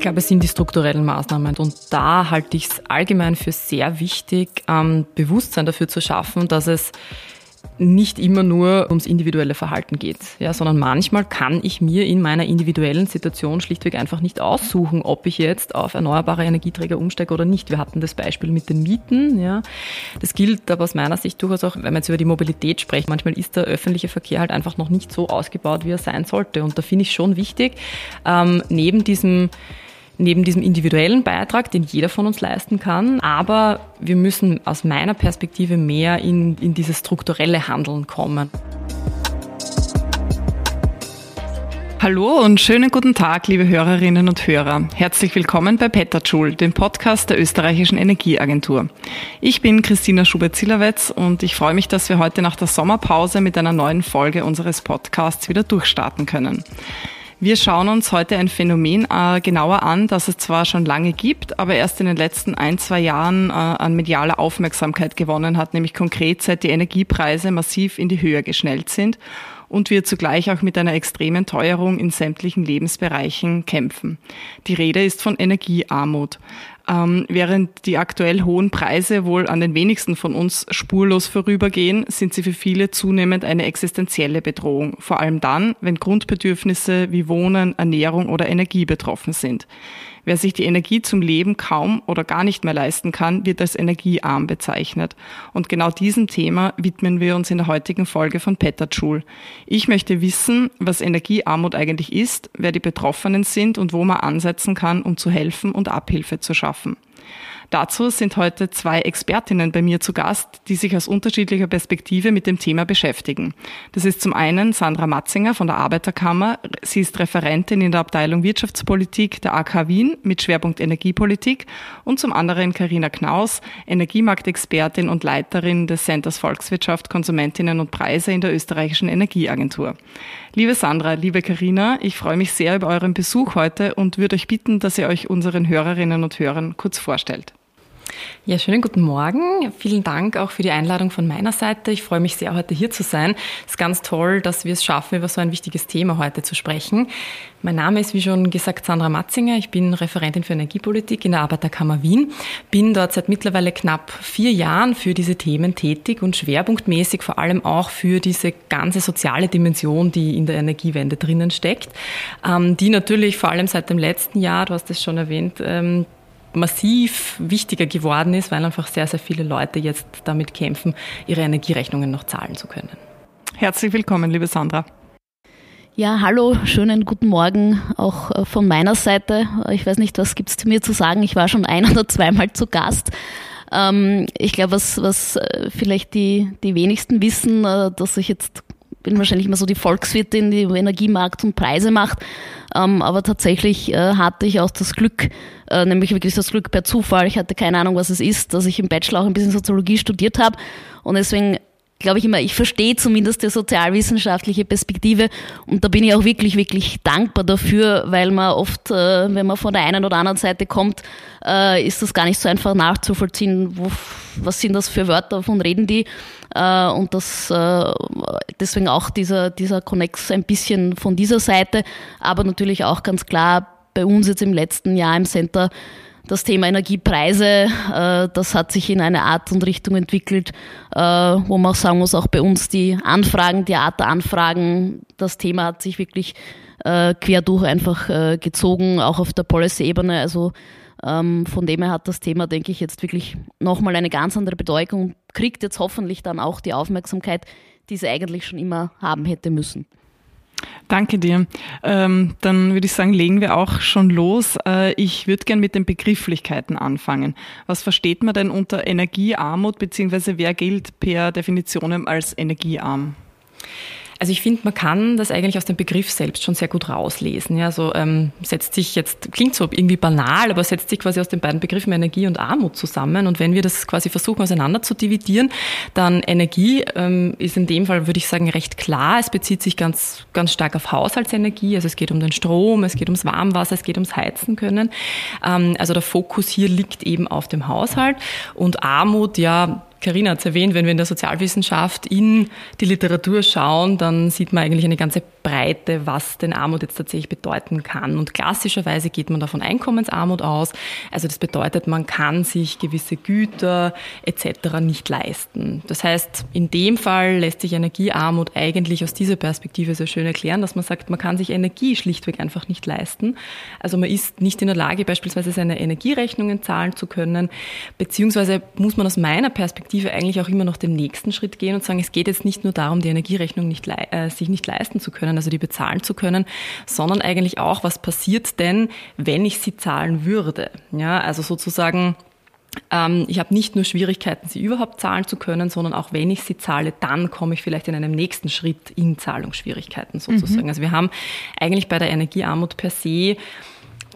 Ich glaube, es sind die strukturellen Maßnahmen und da halte ich es allgemein für sehr wichtig, Bewusstsein dafür zu schaffen, dass es nicht immer nur ums individuelle Verhalten geht, ja, sondern manchmal kann ich mir in meiner individuellen Situation schlichtweg einfach nicht aussuchen, ob ich jetzt auf erneuerbare Energieträger umsteige oder nicht. Wir hatten das Beispiel mit den Mieten. Ja. Das gilt aber aus meiner Sicht durchaus auch, wenn man jetzt über die Mobilität spricht. Manchmal ist der öffentliche Verkehr halt einfach noch nicht so ausgebaut, wie er sein sollte. Und da finde ich schon wichtig, neben diesem individuellen Beitrag, den jeder von uns leisten kann, aber wir müssen aus meiner Perspektive mehr in dieses strukturelle Handeln kommen. Hallo und schönen guten Tag, liebe Hörerinnen und Hörer. Herzlich willkommen bei Petterschul, dem Podcast der österreichischen Energieagentur. Ich bin Kristina Schubert-Zsilavecz und ich freue mich, dass wir heute nach der Sommerpause mit einer neuen Folge unseres Podcasts wieder durchstarten können. Wir schauen uns heute ein Phänomen genauer an, das es zwar schon lange gibt, aber erst in den letzten 1-2 Jahren an medialer Aufmerksamkeit gewonnen hat, nämlich konkret seit die Energiepreise massiv in die Höhe geschnellt sind und wir zugleich auch mit einer extremen Teuerung in sämtlichen Lebensbereichen kämpfen. Die Rede ist von Energiearmut. Während die aktuell hohen Preise wohl an den wenigsten von uns spurlos vorübergehen, sind sie für viele zunehmend eine existenzielle Bedrohung. Vor allem dann, wenn Grundbedürfnisse wie Wohnen, Ernährung oder Energie betroffen sind. Wer sich die Energie zum Leben kaum oder gar nicht mehr leisten kann, wird als energiearm bezeichnet. Und genau diesem Thema widmen wir uns in der heutigen Folge von Petterschul. Ich möchte wissen, was Energiearmut eigentlich ist, wer die Betroffenen sind und wo man ansetzen kann, um zu helfen und Abhilfe zu schaffen. Dazu sind heute 2 Expertinnen bei mir zu Gast, die sich aus unterschiedlicher Perspektive mit dem Thema beschäftigen. Das ist zum einen Sandra Matzinger von der Arbeiterkammer. Sie ist Referentin in der Abteilung Wirtschaftspolitik der AK Wien mit Schwerpunkt Energiepolitik und zum anderen Karina Knaus, Energiemarktexpertin und Leiterin des Centers Volkswirtschaft, Konsumentinnen und Preise in der österreichischen Energieagentur. Liebe Sandra, liebe Karina, ich freue mich sehr über euren Besuch heute und würde euch bitten, dass ihr euch unseren Hörerinnen und Hörern kurz vorstellt. Ja, schönen guten Morgen. Vielen Dank auch für die Einladung von meiner Seite. Ich freue mich sehr, heute hier zu sein. Es ist ganz toll, dass wir es schaffen, über so ein wichtiges Thema heute zu sprechen. Mein Name ist, wie schon gesagt, Sandra Matzinger. Ich bin Referentin für Energiepolitik in der Arbeiterkammer Wien. Bin dort seit mittlerweile knapp 4 Jahren für diese Themen tätig und schwerpunktmäßig vor allem auch für diese ganze soziale Dimension, die in der Energiewende drinnen steckt, die natürlich vor allem seit dem letzten Jahr, du hast es schon erwähnt, massiv wichtiger geworden ist, weil einfach sehr, sehr viele Leute jetzt damit kämpfen, ihre Energierechnungen noch zahlen zu können. Herzlich willkommen, liebe Sandra. Ja, hallo, schönen guten Morgen auch von meiner Seite. Ich weiß nicht, was gibt's zu mir zu sagen. Ich war schon 1 oder 2 Mal zu Gast. Ich glaube, was vielleicht die wenigsten wissen, dass ich jetzt bin wahrscheinlich mal so die Volkswirtin, die Energiemarkt und Preise macht, aber tatsächlich hatte ich auch das Glück, nämlich wirklich das Glück per Zufall, ich hatte keine Ahnung, was es ist, dass ich im Bachelor auch ein bisschen Soziologie studiert habe und deswegen glaube ich immer, ich verstehe zumindest die sozialwissenschaftliche Perspektive und da bin ich auch wirklich, wirklich dankbar dafür, weil man oft, wenn man von der einen oder anderen Seite kommt, ist das gar nicht so einfach nachzuvollziehen, was sind das für Wörter, davon reden die und das deswegen auch dieser Konnex ein bisschen von dieser Seite, aber natürlich auch ganz klar bei uns jetzt im letzten Jahr im Center das Thema Energiepreise, das hat sich in eine Art und Richtung entwickelt, wo man auch sagen muss, auch bei uns die Art der Anfragen, das Thema hat sich wirklich quer durch einfach gezogen, auch auf der Policy-Ebene. Also von dem her hat das Thema, denke ich, jetzt wirklich nochmal eine ganz andere Bedeutung und kriegt jetzt hoffentlich dann auch die Aufmerksamkeit, die es eigentlich schon immer haben hätte müssen. Danke dir. Dann würde ich sagen, legen wir auch schon los. Ich würde gern mit den Begrifflichkeiten anfangen. Was versteht man denn unter Energiearmut, beziehungsweise wer gilt per Definition als energiearm? Also ich finde, man kann das eigentlich aus dem Begriff selbst schon sehr gut rauslesen. Ja, also setzt sich jetzt, klingt so irgendwie banal, aber setzt sich quasi aus den beiden Begriffen Energie und Armut zusammen. Und wenn wir das quasi versuchen, auseinander zu dividieren, dann Energie ist in dem Fall, würde ich sagen, recht klar. Es bezieht sich ganz, ganz stark auf Haushaltsenergie. Also es geht um den Strom, es geht ums Warmwasser, es geht ums Heizen können. Also der Fokus hier liegt eben auf dem Haushalt. Und Armut, ja, Karina hat es erwähnt, wenn wir in der Sozialwissenschaft in die Literatur schauen, dann sieht man eigentlich eine ganze Breite, was denn Armut jetzt tatsächlich bedeuten kann. Und klassischerweise geht man da von Einkommensarmut aus. Also das bedeutet, man kann sich gewisse Güter etc. nicht leisten. Das heißt, in dem Fall lässt sich Energiearmut eigentlich aus dieser Perspektive sehr schön erklären, dass man sagt, man kann sich Energie schlichtweg einfach nicht leisten. Also man ist nicht in der Lage, beispielsweise seine Energierechnungen zahlen zu können, beziehungsweise muss man aus meiner Perspektive eigentlich auch immer noch den nächsten Schritt gehen und sagen, es geht jetzt nicht nur darum, die Energierechnung sich nicht leisten zu können, also die bezahlen zu können, sondern eigentlich auch, was passiert denn, wenn ich sie zahlen würde? Ja, also sozusagen, ich habe nicht nur Schwierigkeiten, sie überhaupt zahlen zu können, sondern auch wenn ich sie zahle, dann komme ich vielleicht in einem nächsten Schritt in Zahlungsschwierigkeiten sozusagen. Mhm. Also wir haben eigentlich bei der Energiearmut per se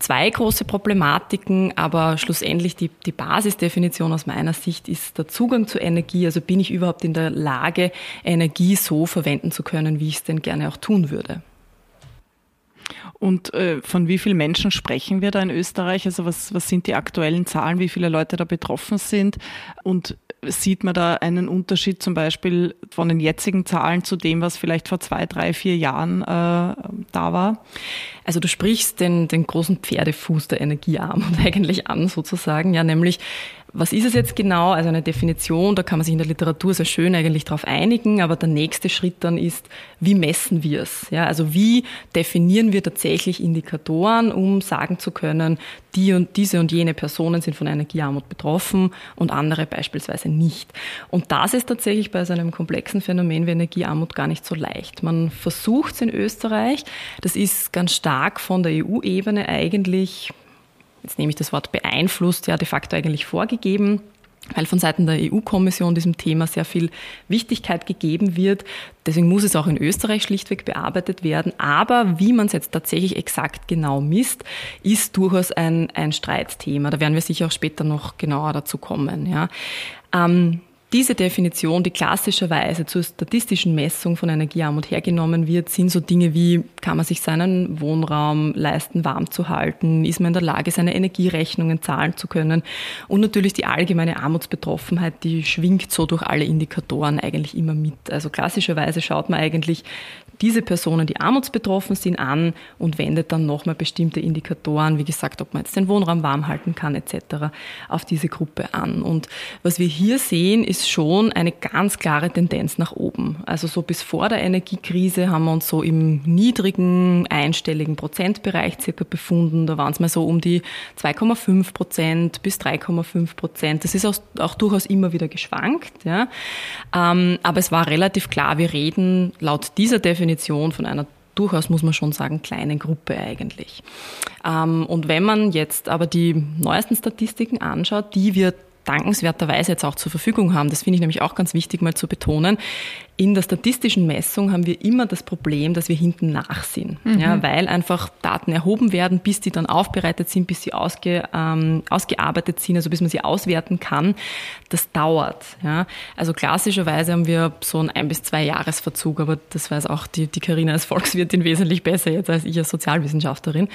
zwei große Problematiken, aber schlussendlich die Basisdefinition aus meiner Sicht ist der Zugang zu Energie. Also bin ich überhaupt in der Lage, Energie so verwenden zu können, wie ich es denn gerne auch tun würde. Und von wie vielen Menschen sprechen wir da in Österreich? Also was sind die aktuellen Zahlen, wie viele Leute da betroffen sind? Und sieht man da einen Unterschied zum Beispiel von den jetzigen Zahlen zu dem, was vielleicht vor 2, 3, 4 Jahren da war? Also du sprichst den großen Pferdefuß der Energiearmut eigentlich an sozusagen, ja, nämlich was ist es jetzt genau? Also eine Definition, da kann man sich in der Literatur sehr schön eigentlich drauf einigen, aber der nächste Schritt dann ist, wie messen wir es? Ja, also wie definieren wir tatsächlich Indikatoren, um sagen zu können, die und diese und jene Personen sind von Energiearmut betroffen und andere beispielsweise nicht. Und das ist tatsächlich bei so einem komplexen Phänomen wie Energiearmut gar nicht so leicht. Man versucht es in Österreich, das ist ganz stark von der EU-Ebene eigentlich, jetzt nehme ich das Wort beeinflusst, ja de facto eigentlich vorgegeben, weil von Seiten der EU-Kommission diesem Thema sehr viel Wichtigkeit gegeben wird. Deswegen muss es auch in Österreich schlichtweg bearbeitet werden. Aber wie man es jetzt tatsächlich exakt genau misst, ist durchaus ein Streitthema. Da werden wir sicher auch später noch genauer dazu kommen. Ja. Diese Definition, die klassischerweise zur statistischen Messung von Energiearmut hergenommen wird, sind so Dinge wie, kann man sich seinen Wohnraum leisten, warm zu halten? Ist man in der Lage, seine Energierechnungen zahlen zu können? Und natürlich die allgemeine Armutsbetroffenheit, die schwingt so durch alle Indikatoren eigentlich immer mit. Also klassischerweise schaut man eigentlich diese Personen, die armutsbetroffen sind, an und wendet dann nochmal bestimmte Indikatoren, wie gesagt, ob man jetzt den Wohnraum warm halten kann etc., auf diese Gruppe an. Und was wir hier sehen, ist schon eine ganz klare Tendenz nach oben. Also so bis vor der Energiekrise haben wir uns so im niedrigen, einstelligen Prozentbereich circa befunden. Da waren es mal so um die 2,5% bis 3,5%. Das ist auch durchaus immer wieder geschwankt. Ja. Aber es war relativ klar, wir reden laut dieser Definition von einer durchaus, muss man schon sagen, kleine Gruppe eigentlich. Und wenn man jetzt aber die neuesten Statistiken anschaut, die wir dankenswerterweise jetzt auch zur Verfügung haben, das finde ich nämlich auch ganz wichtig mal zu betonen, in der statistischen Messung haben wir immer das Problem, dass wir hinten nach sind, ja, weil einfach Daten erhoben werden, bis die dann aufbereitet sind, bis sie ausgearbeitet sind, also bis man sie auswerten kann. Das dauert. Ja. Also klassischerweise haben wir so einen 1 bis 2 Jahresverzug, aber das weiß auch die Karina als Volkswirtin wesentlich besser jetzt als ich als Sozialwissenschaftlerin.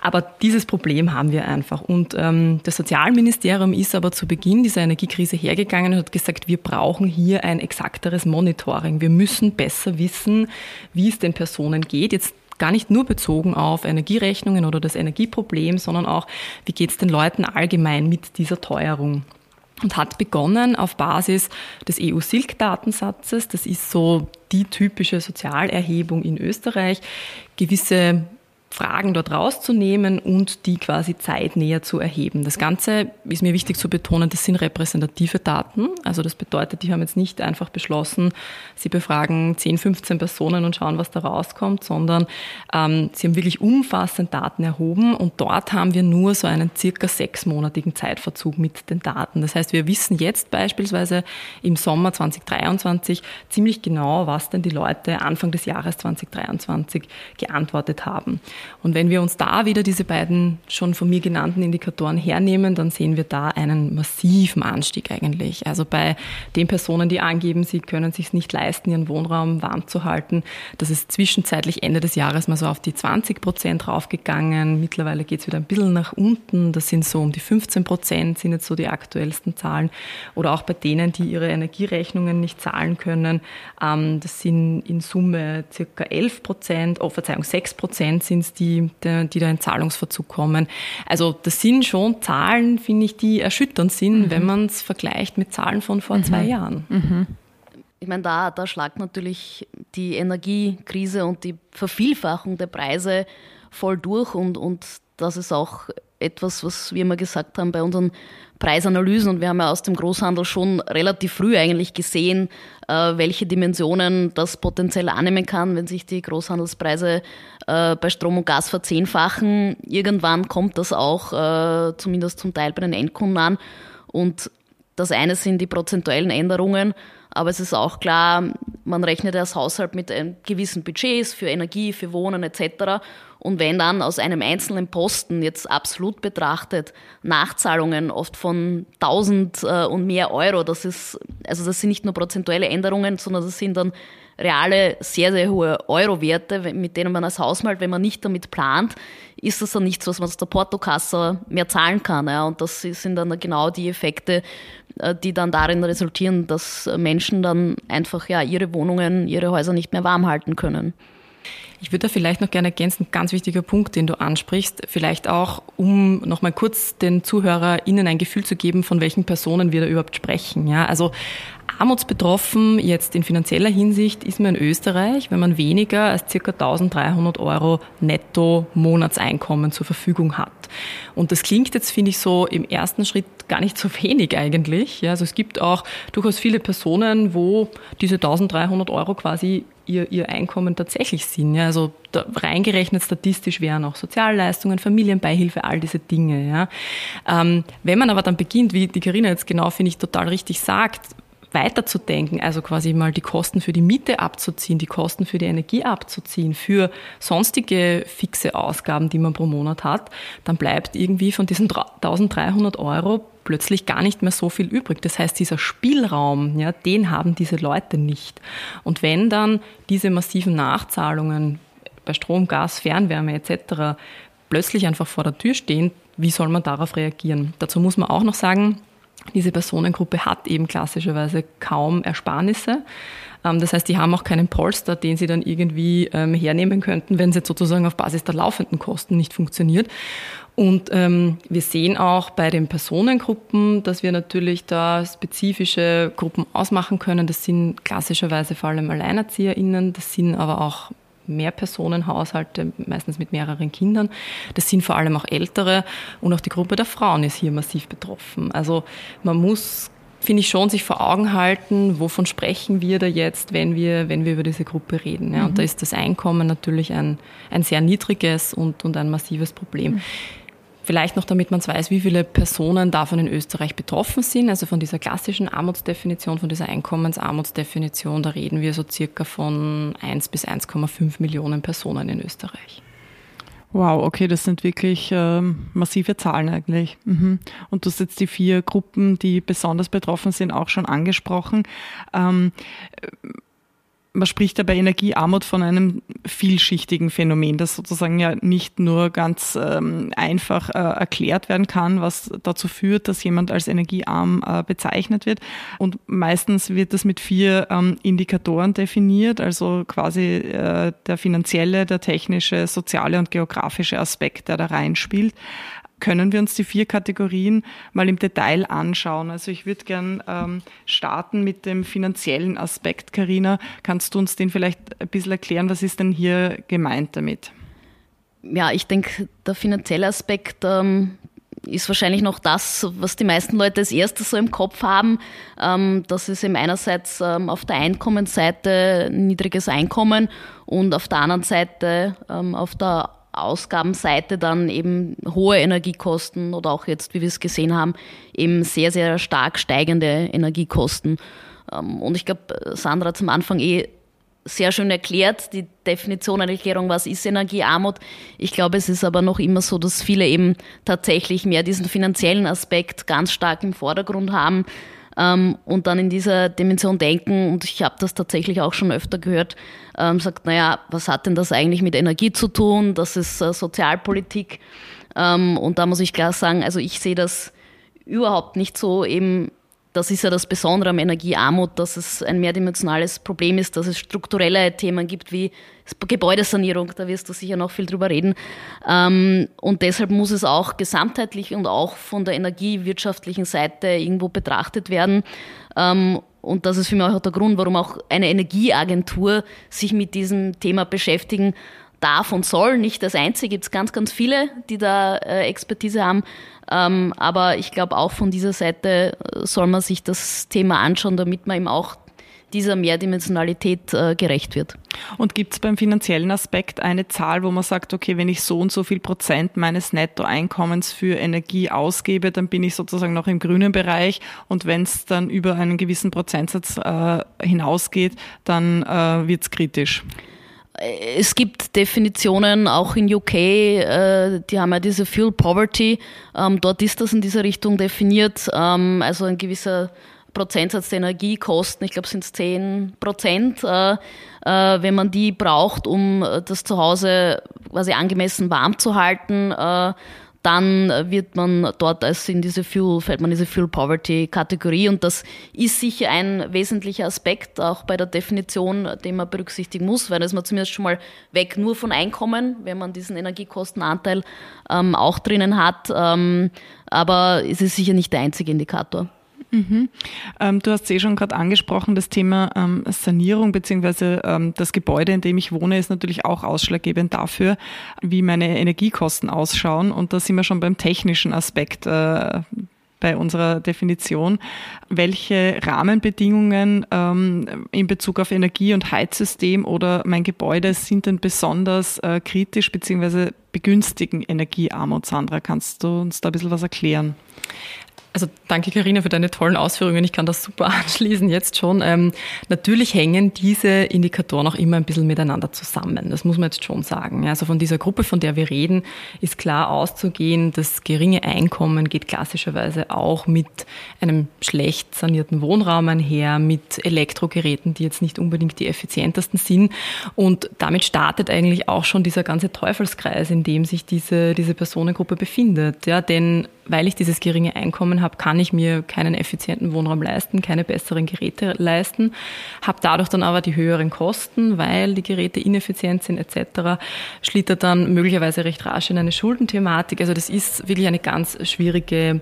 Aber dieses Problem haben wir einfach. Und das Sozialministerium ist aber zu Beginn dieser Energiekrise hergegangen und hat gesagt, wir brauchen hier ein exakteres Monitoring. Wir müssen besser wissen, wie es den Personen geht. Jetzt gar nicht nur bezogen auf Energierechnungen oder das Energieproblem, sondern auch, wie geht es den Leuten allgemein mit dieser Teuerung? Und hat begonnen auf Basis des EU-SILC-Datensatzes, das ist so die typische Sozialerhebung in Österreich, gewisse Fragen dort rauszunehmen und die quasi zeitnäher zu erheben. Das Ganze ist mir wichtig zu betonen, das sind repräsentative Daten. Also das bedeutet, die haben jetzt nicht einfach beschlossen, sie befragen 10, 15 Personen und schauen, was da rauskommt, sondern sie haben wirklich umfassend Daten erhoben und dort haben wir nur so einen circa 6-monatigen Zeitverzug mit den Daten. Das heißt, wir wissen jetzt beispielsweise im Sommer 2023 ziemlich genau, was denn die Leute Anfang des Jahres 2023 geantwortet haben. Und wenn wir uns da wieder diese beiden schon von mir genannten Indikatoren hernehmen, dann sehen wir da einen massiven Anstieg eigentlich. Also bei den Personen, die angeben, sie können es sich nicht leisten, ihren Wohnraum warm zu halten, das ist zwischenzeitlich Ende des Jahres mal so auf die 20% raufgegangen. Mittlerweile geht es wieder ein bisschen nach unten. Das sind so um die 15%, sind jetzt so die aktuellsten Zahlen. Oder auch bei denen, die ihre Energierechnungen nicht zahlen können, das sind in Summe circa 11%, 6% sind es, die da in Zahlungsverzug kommen. Also das sind schon Zahlen, finde ich, die erschütternd sind, wenn man es vergleicht mit Zahlen von vor 2 Jahren. Mhm. Ich meine, da schlagt natürlich die Energiekrise und die Vervielfachung der Preise voll durch und das ist auch etwas, was wir immer gesagt haben bei unseren Preisanalysen, und wir haben ja aus dem Großhandel schon relativ früh eigentlich gesehen, welche Dimensionen das potenziell annehmen kann, wenn sich die Großhandelspreise bei Strom und Gas verzehnfachen. Irgendwann kommt das auch zumindest zum Teil bei den Endkunden an, und das eine sind die prozentuellen Änderungen, aber es ist auch klar, man rechnet als Haushalt mit gewissen Budgets für Energie, für Wohnen etc. Und wenn dann aus einem einzelnen Posten jetzt absolut betrachtet Nachzahlungen oft von 1000 und mehr Euro, das sind nicht nur prozentuelle Änderungen, sondern das sind dann reale, sehr, sehr hohe Euro-Werte, mit denen man als Haushalt, wenn man nicht damit plant, ist das dann nichts, was man aus der Portokasse mehr zahlen kann. Ja? Und das sind dann genau die Effekte, die dann darin resultieren, dass Menschen dann einfach ihre Wohnungen, ihre Häuser nicht mehr warm halten können. Ich würde da vielleicht noch gerne ergänzen, ganz wichtiger Punkt, den du ansprichst, vielleicht auch, um nochmal kurz den ZuhörerInnen ein Gefühl zu geben, von welchen Personen wir da überhaupt sprechen. Ja, also armutsbetroffen jetzt in finanzieller Hinsicht ist man in Österreich, wenn man weniger als ca. 1.300 Euro netto Monatseinkommen zur Verfügung hat. Und das klingt jetzt, finde ich, so im ersten Schritt gar nicht so wenig eigentlich. Ja, also es gibt auch durchaus viele Personen, wo diese 1.300 Euro quasi ihr Einkommen tatsächlich sind. Ja, also reingerechnet statistisch wären auch Sozialleistungen, Familienbeihilfe, all diese Dinge. Ja. Wenn man aber dann beginnt, wie die Karina jetzt genau, finde ich, total richtig sagt, weiterzudenken, also quasi mal die Kosten für die Miete abzuziehen, die Kosten für die Energie abzuziehen, für sonstige fixe Ausgaben, die man pro Monat hat, dann bleibt irgendwie von diesen 1.300 Euro plötzlich gar nicht mehr so viel übrig. Das heißt, dieser Spielraum, ja, den haben diese Leute nicht. Und wenn dann diese massiven Nachzahlungen bei Strom, Gas, Fernwärme etc. plötzlich einfach vor der Tür stehen, wie soll man darauf reagieren? Dazu muss man auch noch sagen, diese Personengruppe hat eben klassischerweise kaum Ersparnisse. Das heißt, die haben auch keinen Polster, den sie dann irgendwie hernehmen könnten, wenn es jetzt sozusagen auf Basis der laufenden Kosten nicht funktioniert. Und wir sehen auch bei den Personengruppen, dass wir natürlich da spezifische Gruppen ausmachen können. Das sind klassischerweise vor allem AlleinerzieherInnen, das sind aber auch Mehrpersonenhaushalte, meistens mit mehreren Kindern. Das sind vor allem auch Ältere, und auch die Gruppe der Frauen ist hier massiv betroffen. Also man muss, finde ich, schon sich vor Augen halten, wovon sprechen wir da jetzt, wenn wir über diese Gruppe reden. Ja? Und da ist das Einkommen natürlich ein sehr niedriges und ein massives Problem. Vielleicht noch, damit man es weiß, wie viele Personen davon in Österreich betroffen sind. Also von dieser klassischen Armutsdefinition, von dieser Einkommensarmutsdefinition, da reden wir so circa von 1 bis 1,5 Millionen Personen in Österreich. Wow, okay, das sind wirklich massive Zahlen eigentlich. Und du hast jetzt die 4 Gruppen, die besonders betroffen sind, auch schon angesprochen. Man spricht ja bei Energiearmut von einem vielschichtigen Phänomen, das sozusagen ja nicht nur ganz einfach erklärt werden kann, was dazu führt, dass jemand als energiearm bezeichnet wird. Und meistens wird das mit 4 Indikatoren definiert, also quasi der finanzielle, der technische, soziale und geografische Aspekt, der da reinspielt. Können wir uns die 4 Kategorien mal im Detail anschauen? Also ich würde gern starten mit dem finanziellen Aspekt. Karina, kannst du uns den vielleicht ein bisschen erklären? Was ist denn hier gemeint damit? Ja, ich denke, der finanzielle Aspekt ist wahrscheinlich noch das, was die meisten Leute als erstes so im Kopf haben. Das ist eben einerseits auf der Einkommensseite niedriges Einkommen und auf der anderen Seite auf der Ausgabenseite dann eben hohe Energiekosten oder auch jetzt, wie wir es gesehen haben, eben sehr, sehr stark steigende Energiekosten. Und ich glaube, Sandra hat am Anfang sehr schön erklärt, die Definition und Erklärung, was ist Energiearmut. Ich glaube, es ist aber noch immer so, dass viele eben tatsächlich mehr diesen finanziellen Aspekt ganz stark im Vordergrund haben und dann in dieser Dimension denken. Und ich habe das tatsächlich auch schon öfter gehört, sagt, naja, was hat denn das eigentlich mit Energie zu tun? Das ist Sozialpolitik. Und da muss ich klar sagen, also ich sehe das überhaupt nicht so eben. Das ist ja das Besondere am Energiearmut, dass es ein mehrdimensionales Problem ist, dass es strukturelle Themen gibt wie Gebäudesanierung, da wirst du sicher noch viel drüber reden. Und deshalb muss es auch gesamtheitlich und auch von der energiewirtschaftlichen Seite irgendwo betrachtet werden. Und das ist für mich auch der Grund, warum auch eine Energieagentur sich mit diesem Thema beschäftigen darf und soll. Nicht das Einzige, gibt es ganz, ganz viele, die da Expertise haben. Aber ich glaube, auch von dieser Seite soll man sich das Thema anschauen, damit man eben auch dieser Mehrdimensionalität gerecht wird. Und gibt es beim finanziellen Aspekt eine Zahl, wo man sagt, okay, wenn ich so und so viel Prozent meines Nettoeinkommens für Energie ausgebe, dann bin ich sozusagen noch im grünen Bereich, und wenn es dann über einen gewissen Prozentsatz hinausgeht, dann wird es kritisch? Es gibt Definitionen, auch in UK, die haben ja diese Fuel Poverty, dort ist das in dieser Richtung definiert, also ein gewisser Prozentsatz der Energiekosten, ich glaube, sind es 10%, wenn man die braucht, um das Zuhause quasi angemessen warm zu halten, dann wird man dort fällt man in diese Fuel Poverty Kategorie, und das ist sicher ein wesentlicher Aspekt auch bei der Definition, den man berücksichtigen muss, weil da ist man zumindest schon mal weg nur von Einkommen, wenn man diesen Energiekostenanteil auch drinnen hat, aber es ist sicher nicht der einzige Indikator. Mhm. Du hast es schon gerade angesprochen, das Thema Sanierung bzw. das Gebäude, in dem ich wohne, ist natürlich auch ausschlaggebend dafür, wie meine Energiekosten ausschauen. Und da sind wir schon beim technischen Aspekt bei unserer Definition. Welche Rahmenbedingungen in Bezug auf Energie- und Heizsystem oder mein Gebäude sind denn besonders kritisch bzw. begünstigen Energiearmut? Sandra, kannst du uns da ein bisschen was erklären? Also danke, Karina, für deine tollen Ausführungen. Ich kann das super anschließen jetzt schon. Natürlich hängen diese Indikatoren auch immer ein bisschen miteinander zusammen. Das muss man jetzt schon sagen. Also von dieser Gruppe, von der wir reden, ist klar auszugehen, das geringe Einkommen geht klassischerweise auch mit einem schlecht sanierten Wohnraum einher, mit Elektrogeräten, die jetzt nicht unbedingt die effizientesten sind. Und damit startet eigentlich auch schon dieser ganze Teufelskreis, in dem sich diese Personengruppe befindet. Ja, denn weil ich dieses geringe Einkommen habe, kann ich mir keinen effizienten Wohnraum leisten, keine besseren Geräte leisten, habe dadurch dann aber die höheren Kosten, weil die Geräte ineffizient sind etc., schlittert dann möglicherweise recht rasch in eine Schuldenthematik. Also das ist wirklich eine ganz schwierige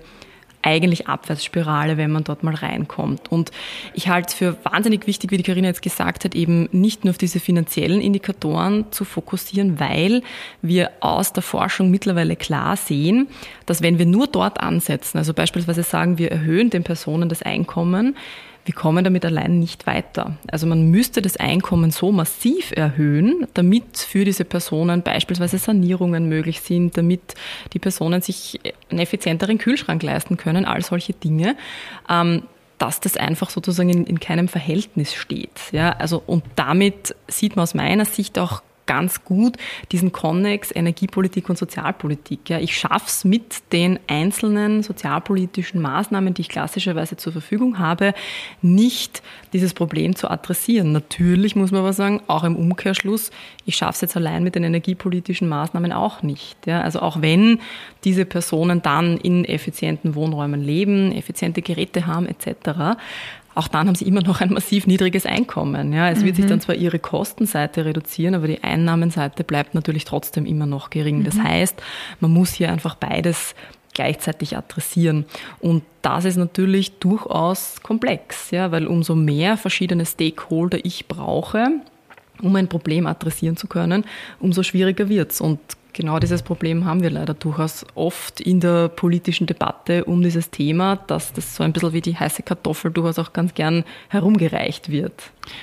eigentlich Abwärtsspirale, wenn man dort mal reinkommt. Und ich halte es für wahnsinnig wichtig, wie die Karina jetzt gesagt hat, eben nicht nur auf diese finanziellen Indikatoren zu fokussieren, weil wir aus der Forschung mittlerweile klar sehen, dass wenn wir nur dort ansetzen, also beispielsweise sagen, wir erhöhen den Personen das Einkommen, wir kommen damit allein nicht weiter. Also man müsste das Einkommen so massiv erhöhen, damit für diese Personen beispielsweise Sanierungen möglich sind, damit die Personen sich einen effizienteren Kühlschrank leisten können, all solche Dinge, dass das einfach sozusagen in keinem Verhältnis steht. Ja, also, und damit sieht man aus meiner Sicht auch ganz gut diesen Konnex Energiepolitik und Sozialpolitik. Ja, ich schaff's mit den einzelnen sozialpolitischen Maßnahmen, die ich klassischerweise zur Verfügung habe, nicht dieses Problem zu adressieren. Natürlich muss man aber sagen, auch im Umkehrschluss, ich schaff's jetzt allein mit den energiepolitischen Maßnahmen auch nicht. Ja, also auch wenn diese Personen dann in effizienten Wohnräumen leben, effiziente Geräte haben etc., auch dann haben sie immer noch ein massiv niedriges Einkommen. Ja, es wird sich dann zwar ihre Kostenseite reduzieren, aber die Einnahmenseite bleibt natürlich trotzdem immer noch gering. Das heißt, man muss hier einfach beides gleichzeitig adressieren. Und das ist natürlich durchaus komplex, ja, weil umso mehr verschiedene Stakeholder ich brauche, um ein Problem adressieren zu können, umso schwieriger wird's. Und genau dieses Problem haben wir leider durchaus oft in der politischen Debatte um dieses Thema, dass das so ein bisschen wie die heiße Kartoffel durchaus auch ganz gern herumgereicht wird.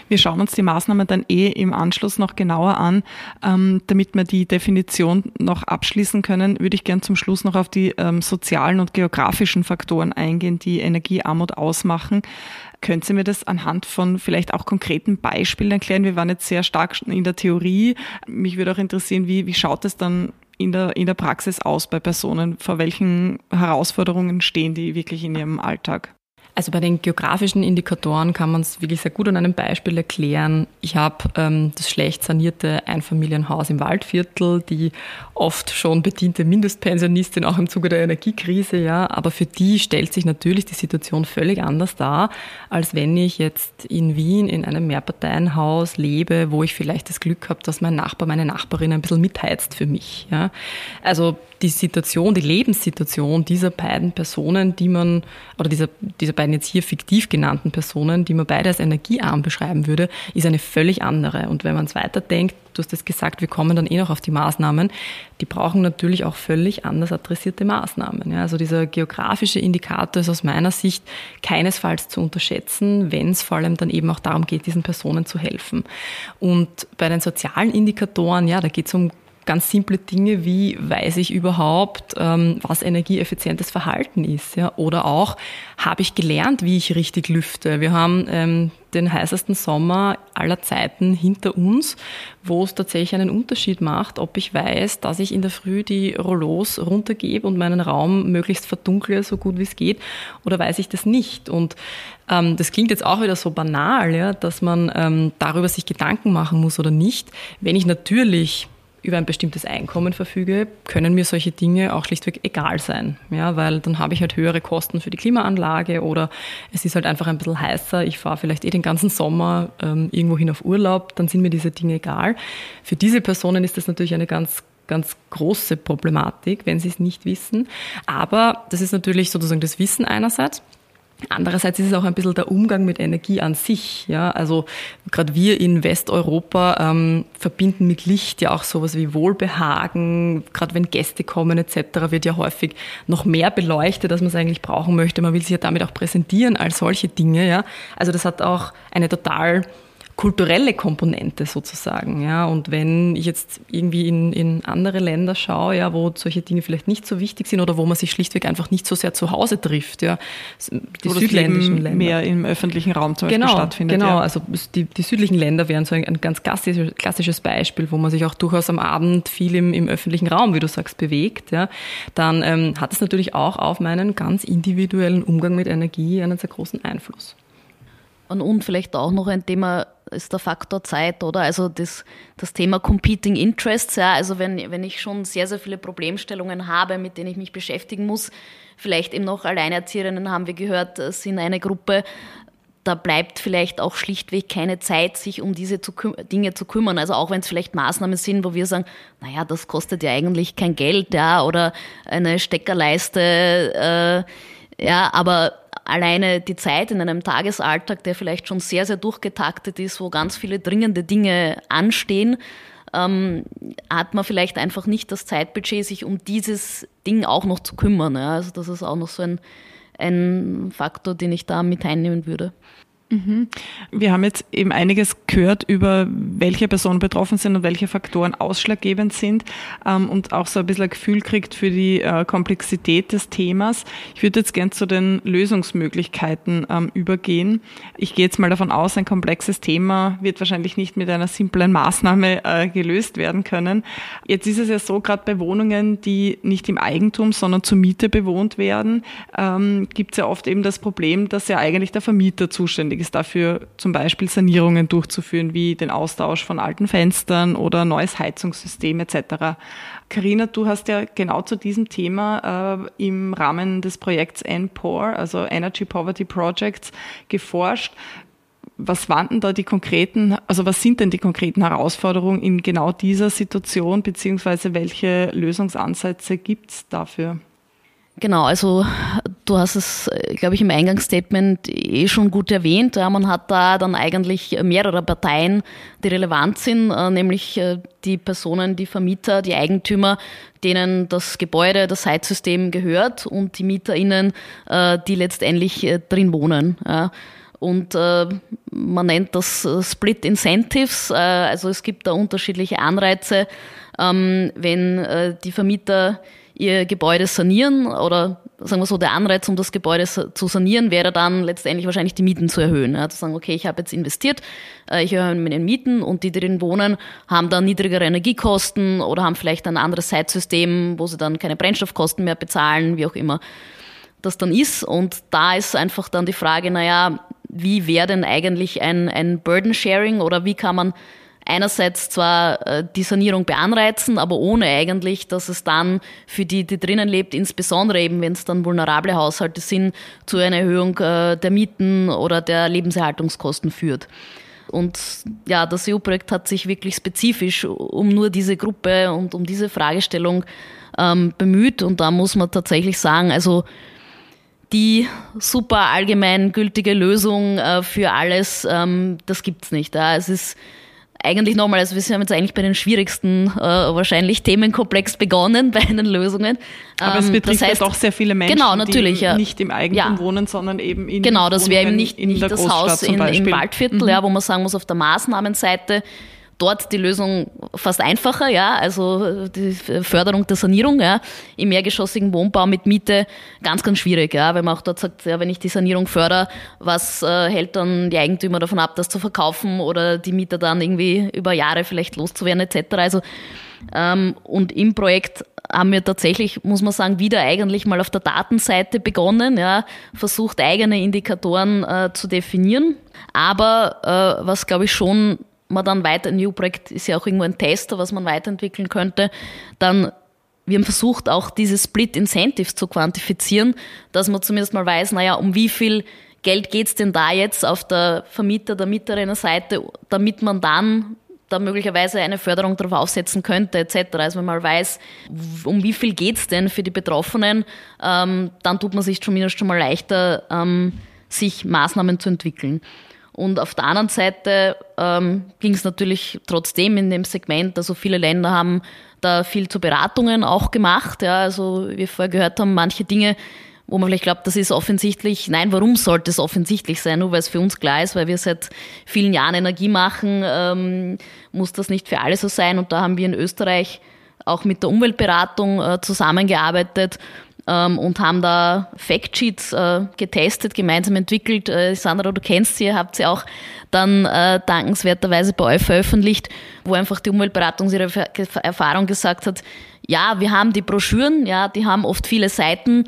Wir schauen uns die Maßnahmen dann im Anschluss noch genauer an. Damit wir die Definition noch abschließen können, würde ich gern zum Schluss noch auf die sozialen und geografischen Faktoren eingehen, die Energiearmut ausmachen. Können Sie mir das anhand von vielleicht auch konkreten Beispielen erklären? Wir waren jetzt sehr stark in der Theorie. Mich würde auch interessieren, wie schaut es dann in der Praxis aus bei Personen? Vor welchen Herausforderungen stehen die wirklich in ihrem Alltag? Also bei den geografischen Indikatoren kann man es wirklich sehr gut an einem Beispiel erklären. Ich habe das schlecht sanierte Einfamilienhaus im Waldviertel, die oft schon bediente Mindestpensionistin, auch im Zuge der Energiekrise, ja. Aber für die stellt sich natürlich die Situation völlig anders dar, als wenn ich jetzt in Wien in einem Mehrparteienhaus lebe, wo ich vielleicht das Glück habe, dass mein Nachbar, meine Nachbarin ein bisschen mitheizt für mich, ja. Also die Situation, die Lebenssituation dieser beiden Personen, die man, oder dieser beiden jetzt hier fiktiv genannten Personen, die man beide als energiearm beschreiben würde, ist eine völlig andere. Und wenn man es weiterdenkt, du hast es gesagt, wir kommen dann eh noch auf die Maßnahmen, die brauchen natürlich auch völlig anders adressierte Maßnahmen. Ja, also dieser geografische Indikator ist aus meiner Sicht keinesfalls zu unterschätzen, wenn es vor allem dann eben auch darum geht, diesen Personen zu helfen. Und bei den sozialen Indikatoren, ja, da geht es um ganz simple Dinge wie, weiß ich überhaupt, was energieeffizientes Verhalten ist, ja? Oder auch, habe ich gelernt, wie ich richtig lüfte? Wir haben den heißesten Sommer aller Zeiten hinter uns, wo es tatsächlich einen Unterschied macht, ob ich weiß, dass ich in der Früh die Rollos runtergebe und meinen Raum möglichst verdunkle, so gut wie es geht, oder weiß ich das nicht. Und das klingt jetzt auch wieder so banal, ja, dass man darüber sich Gedanken machen muss oder nicht. Wenn ich natürlich über ein bestimmtes Einkommen verfüge, können mir solche Dinge auch schlichtweg egal sein. Ja, weil dann habe ich halt höhere Kosten für die Klimaanlage oder es ist halt einfach ein bisschen heißer, ich fahre vielleicht eh den ganzen Sommer irgendwo hin auf Urlaub, dann sind mir diese Dinge egal. Für diese Personen ist das natürlich eine ganz große Problematik, wenn sie es nicht wissen. Aber das ist natürlich sozusagen das Wissen einerseits. Andererseits ist es auch ein bisschen der Umgang mit Energie an sich. Ja, also gerade wir in Westeuropa verbinden mit Licht ja auch sowas wie Wohlbehagen. Gerade wenn Gäste kommen etc. wird ja häufig noch mehr beleuchtet, als man es eigentlich brauchen möchte. Man will sich ja damit auch präsentieren als solche Dinge. Ja, also das hat auch eine total kulturelle Komponente sozusagen, ja. Und wenn ich jetzt irgendwie in andere Länder schaue, ja, wo solche Dinge vielleicht nicht so wichtig sind oder wo man sich schlichtweg einfach nicht so sehr zu Hause trifft, ja. Die oder südländischen Länder. Mehr im öffentlichen Raum zum Beispiel stattfindet. Genau, ja. Also die südlichen Länder wären so ein ganz klassisches Beispiel, wo man sich auch durchaus am Abend viel im öffentlichen Raum, wie du sagst, bewegt, ja. Dann hat es natürlich auch auf meinen ganz individuellen Umgang mit Energie einen sehr großen Einfluss. Und vielleicht auch noch ein Thema ist der Faktor Zeit, oder? Also das Thema Competing Interests, ja. Also wenn ich schon sehr, sehr viele Problemstellungen habe, mit denen ich mich beschäftigen muss, vielleicht eben noch Alleinerzieherinnen, haben wir gehört, sind eine Gruppe, da bleibt vielleicht auch schlichtweg keine Zeit, sich um diese Dinge zu kümmern. Also auch wenn es vielleicht Maßnahmen sind, wo wir sagen, naja, das kostet ja eigentlich kein Geld, ja, oder eine Steckerleiste, ja, aber alleine die Zeit in einem Tagesalltag, der vielleicht schon sehr, sehr durchgetaktet ist, wo ganz viele dringende Dinge anstehen, hat man vielleicht einfach nicht das Zeitbudget, sich um dieses Ding auch noch zu kümmern. Ja? Also das ist auch noch so ein Faktor, den ich da mit einnehmen würde. Wir haben jetzt eben einiges gehört über welche Personen betroffen sind und welche Faktoren ausschlaggebend sind und auch so ein bisschen ein Gefühl kriegt für die Komplexität des Themas. Ich würde jetzt gern zu den Lösungsmöglichkeiten übergehen. Ich gehe jetzt mal davon aus, ein komplexes Thema wird wahrscheinlich nicht mit einer simplen Maßnahme gelöst werden können. Jetzt ist es ja so, gerade bei Wohnungen, die nicht im Eigentum, sondern zur Miete bewohnt werden, gibt es ja oft eben das Problem, dass ja eigentlich der Vermieter zuständig ist dafür, zum Beispiel Sanierungen durchzuführen, wie den Austausch von alten Fenstern oder neues Heizungssystem etc. Karina, du hast ja genau zu diesem Thema im Rahmen des Projekts ENPOR, also Energy Poverty Projects, geforscht. Was sind denn die konkreten Herausforderungen in genau dieser Situation, beziehungsweise welche Lösungsansätze gibt es dafür? Genau, also du hast es, glaube ich, im Eingangsstatement eh schon gut erwähnt. Ja, man hat da dann eigentlich mehrere Parteien, die relevant sind, nämlich die Personen, die Vermieter, die Eigentümer, denen das Gebäude, das Heizsystem gehört und die MieterInnen, die letztendlich drin wohnen. Ja. Und man nennt das Split Incentives, also es gibt da unterschiedliche Anreize, wenn die Vermieter ihr Gebäude sanieren oder sagen wir so, der Anreiz, um das Gebäude zu sanieren, wäre dann letztendlich wahrscheinlich die Mieten zu erhöhen. Ja, zu sagen, okay, ich habe jetzt investiert, ich erhöhe meine Mieten und die, die drin wohnen, haben dann niedrigere Energiekosten oder haben vielleicht ein anderes Zeitsystem, wo sie dann keine Brennstoffkosten mehr bezahlen, wie auch immer das dann ist. Und da ist einfach dann die Frage, naja, wie wäre denn eigentlich ein Burden-Sharing oder wie kann man einerseits zwar die Sanierung beanreizen, aber ohne eigentlich, dass es dann für die, die drinnen lebt, insbesondere eben, wenn es dann vulnerable Haushalte sind, zu einer Erhöhung der Mieten oder der Lebenserhaltungskosten führt. Und ja, das EU-Projekt hat sich wirklich spezifisch um nur diese Gruppe und um diese Fragestellung bemüht. Und da muss man tatsächlich sagen, also die super allgemein gültige Lösung für alles, das gibt's nicht. Ja. Es ist eigentlich nochmal, also wir haben jetzt eigentlich bei den schwierigsten wahrscheinlich Themenkomplex begonnen bei den Lösungen. Aber es betrifft ja doch sehr viele Menschen, genau, natürlich, die nicht im Eigentum wohnen, sondern eben in der Großstadt. Genau, das wäre eben nicht das Haus im Waldviertel, wo man sagen muss, auf der Maßnahmenseite dort die Lösung fast einfacher, ja, also die Förderung der Sanierung, ja, im mehrgeschossigen Wohnbau mit Miete, ganz, ganz schwierig, ja, weil man auch dort sagt, ja, wenn ich die Sanierung fördere, was hält dann die Eigentümer davon ab, das zu verkaufen oder die Mieter dann irgendwie über Jahre vielleicht loszuwerden, etc. Also, und im Projekt haben wir tatsächlich, muss man sagen, wieder eigentlich mal auf der Datenseite begonnen, ja, versucht eigene Indikatoren zu definieren, aber was, glaube ich, schon man dann weiter, ein EU-Projekt ist ja auch irgendwo ein Tester, was man weiterentwickeln könnte, dann, wir haben versucht, auch diese Split-Incentives zu quantifizieren, dass man zumindest mal weiß, naja, um wie viel Geld geht's denn da jetzt auf der Vermieter-, der Mieterinnen-Seite, damit man dann da möglicherweise eine Förderung drauf aufsetzen könnte, etc. Also wenn man mal weiß, um wie viel geht's denn für die Betroffenen, dann tut man sich zumindest schon mal leichter, sich Maßnahmen zu entwickeln. Und auf der anderen Seite ging es natürlich trotzdem in dem Segment, also viele Länder haben da viel zu Beratungen auch gemacht. Ja, also wie wir vorher gehört haben, manche Dinge, wo man vielleicht glaubt, das ist offensichtlich. Nein, warum sollte es offensichtlich sein? Nur weil es für uns klar ist, weil wir seit vielen Jahren Energie machen, muss das nicht für alle so sein. Und da haben wir in Österreich auch mit der Umweltberatung zusammengearbeitet. Und haben da Factsheets getestet, gemeinsam entwickelt. Sandra, du kennst sie, habt sie auch dann dankenswerterweise bei euch veröffentlicht, wo einfach die Umweltberatung ihre Erfahrung gesagt hat, ja, wir haben die Broschüren, ja, die haben oft viele Seiten,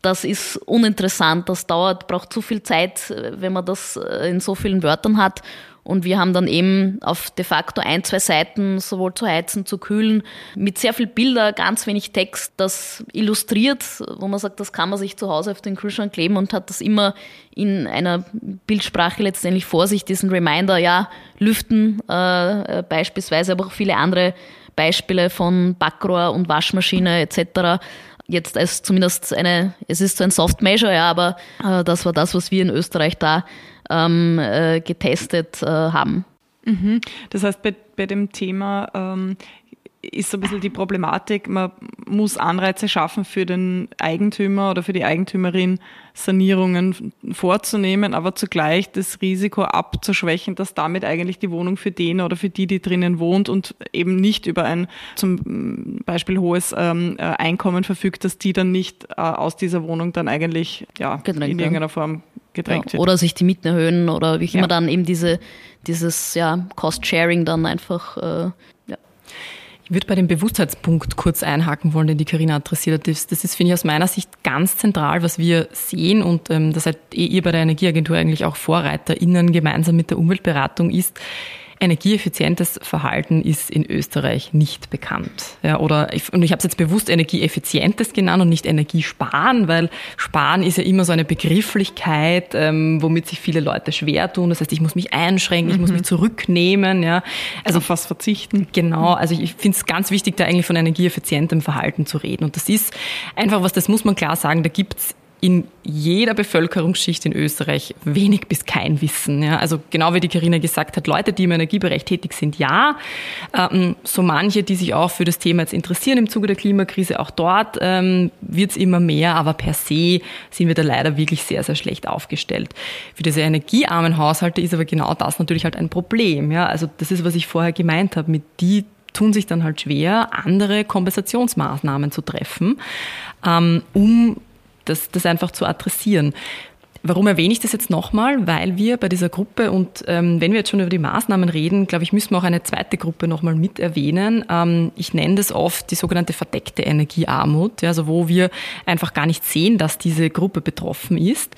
das ist uninteressant, das dauert, braucht zu viel Zeit, wenn man das in so vielen Wörtern hat. Und wir haben dann eben auf de facto 1-2 Seiten, sowohl zu heizen, zu kühlen, mit sehr viel Bilder, ganz wenig Text, das illustriert, wo man sagt, das kann man sich zu Hause auf den Kühlschrank kleben und hat das immer in einer Bildsprache letztendlich vor sich, diesen Reminder, ja, Lüften beispielsweise, aber auch viele andere Beispiele von Backrohr und Waschmaschine etc. Jetzt als zumindest es ist so ein Soft Measure, ja, aber das war das, was wir in Österreich da getestet haben. Mhm. Das heißt, bei dem Thema ist so ein bisschen die Problematik, man muss Anreize schaffen für den Eigentümer oder für die Eigentümerin, Sanierungen vorzunehmen, aber zugleich das Risiko abzuschwächen, dass damit eigentlich die Wohnung für den oder für die, die drinnen wohnt und eben nicht über ein zum Beispiel hohes Einkommen verfügt, dass die dann nicht aus dieser Wohnung dann eigentlich ja, in irgendeiner Form gedrängt wird. Oder sich die Mieten erhöhen oder wie immer dann eben dieses ja, Cost-Sharing dann einfach Ich würde bei dem Bewusstseinspunkt kurz einhaken wollen, den die Karina adressiert hat. Das ist, finde ich, aus meiner Sicht ganz zentral, was wir sehen und da seid ihr bei der Energieagentur eigentlich auch VorreiterInnen gemeinsam mit der Umweltberatung ist. Energieeffizientes Verhalten ist in Österreich nicht bekannt. Ja, und ich habe es jetzt bewusst Energieeffizientes genannt und nicht Energiesparen, weil Sparen ist ja immer so eine Begrifflichkeit, womit sich viele Leute schwer tun. Das heißt, ich muss mich einschränken, ich muss mich zurücknehmen. Ja. Also auf was verzichten. Genau, also ich finde es ganz wichtig, da eigentlich von energieeffizientem Verhalten zu reden. Und das ist einfach was, das muss man klar sagen, da gibt es in jeder Bevölkerungsschicht in Österreich wenig bis kein Wissen. Ja. Also genau wie die Karina gesagt hat, Leute, die im Energiebereich tätig sind, ja. So manche, die sich auch für das Thema jetzt interessieren im Zuge der Klimakrise, auch dort wird es immer mehr, aber per se sind wir da leider wirklich sehr, sehr schlecht aufgestellt. Für diese energiearmen Haushalte ist aber genau das natürlich halt ein Problem. Ja. Also das ist, was ich vorher gemeint habe, mit die tun sich dann halt schwer, andere Kompensationsmaßnahmen zu treffen, um das einfach zu adressieren. Warum erwähne ich das jetzt nochmal? Weil wir bei dieser Gruppe, und wenn wir jetzt schon über die Maßnahmen reden, glaube ich, müssen wir auch eine zweite Gruppe nochmal mit erwähnen. Ich nenne das oft die sogenannte verdeckte Energiearmut, ja, also wo wir einfach gar nicht sehen, dass diese Gruppe betroffen ist.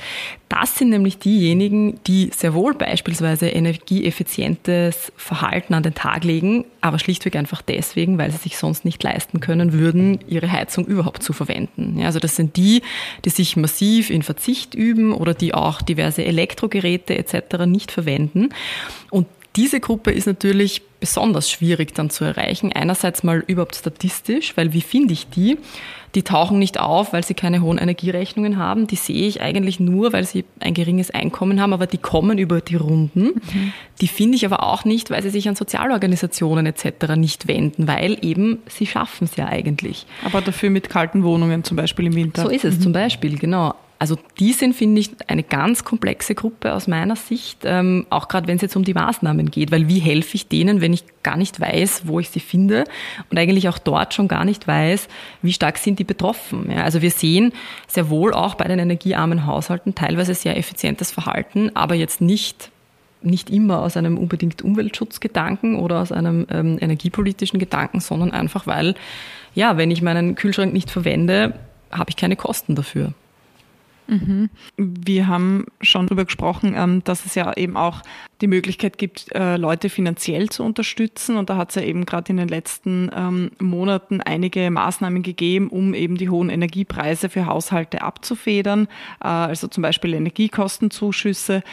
Das sind nämlich diejenigen, die sehr wohl beispielsweise energieeffizientes Verhalten an den Tag legen, aber schlichtweg einfach deswegen, weil sie sich sonst nicht leisten können würden, ihre Heizung überhaupt zu verwenden. Ja, also das sind die, die sich massiv in Verzicht üben oder die auch diverse Elektrogeräte etc. nicht verwenden. Und diese Gruppe ist natürlich besonders schwierig dann zu erreichen. Einerseits mal überhaupt statistisch, weil wie finde ich die? Die tauchen nicht auf, weil sie keine hohen Energierechnungen haben. Die sehe ich eigentlich nur, weil sie ein geringes Einkommen haben, aber die kommen über die Runden. Mhm. Die finde ich aber auch nicht, weil sie sich an Sozialorganisationen etc. nicht wenden, weil eben sie schaffen es ja eigentlich. Aber dafür mit kalten Wohnungen zum Beispiel im Winter. So ist es zum Beispiel, genau. Also die sind, finde ich, eine ganz komplexe Gruppe aus meiner Sicht, auch gerade wenn es jetzt um die Maßnahmen geht, weil wie helfe ich denen, wenn ich gar nicht weiß, wo ich sie finde und eigentlich auch dort schon gar nicht weiß, wie stark sind die betroffen. Ja, also wir sehen sehr wohl auch bei den energiearmen Haushalten teilweise sehr effizientes Verhalten, aber jetzt nicht immer aus einem unbedingt Umweltschutzgedanken oder aus einem energiepolitischen Gedanken, sondern einfach, weil, ja, wenn ich meinen Kühlschrank nicht verwende, habe ich keine Kosten dafür. Mhm. Wir haben schon darüber gesprochen, dass es ja eben auch die Möglichkeit gibt, Leute finanziell zu unterstützen. Und da hat es ja eben gerade in den letzten Monaten einige Maßnahmen gegeben, um eben die hohen Energiepreise für Haushalte abzufedern, also zum Beispiel Energiekostenzuschüsse.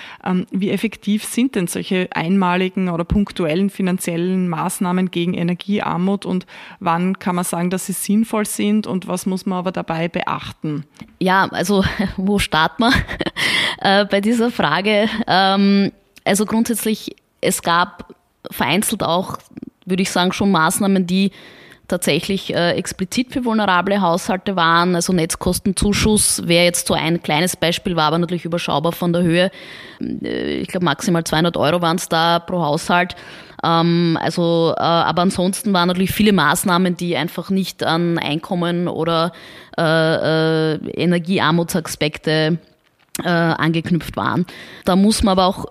Wie effektiv sind denn solche einmaligen oder punktuellen finanziellen Maßnahmen gegen Energiearmut und wann kann man sagen, dass sie sinnvoll sind und was muss man aber dabei beachten? Ja, also wo starten wir bei dieser Frage? Also grundsätzlich, es gab vereinzelt auch, würde ich sagen, schon Maßnahmen, die tatsächlich explizit für vulnerable Haushalte waren. Also Netzkostenzuschuss wäre jetzt so ein kleines Beispiel, war aber natürlich überschaubar von der Höhe. Ich glaube, maximal 200 Euro waren es da pro Haushalt. Aber ansonsten waren natürlich viele Maßnahmen, die einfach nicht an Einkommen oder Energiearmutsaspekte angeknüpft waren. Da muss man aber auch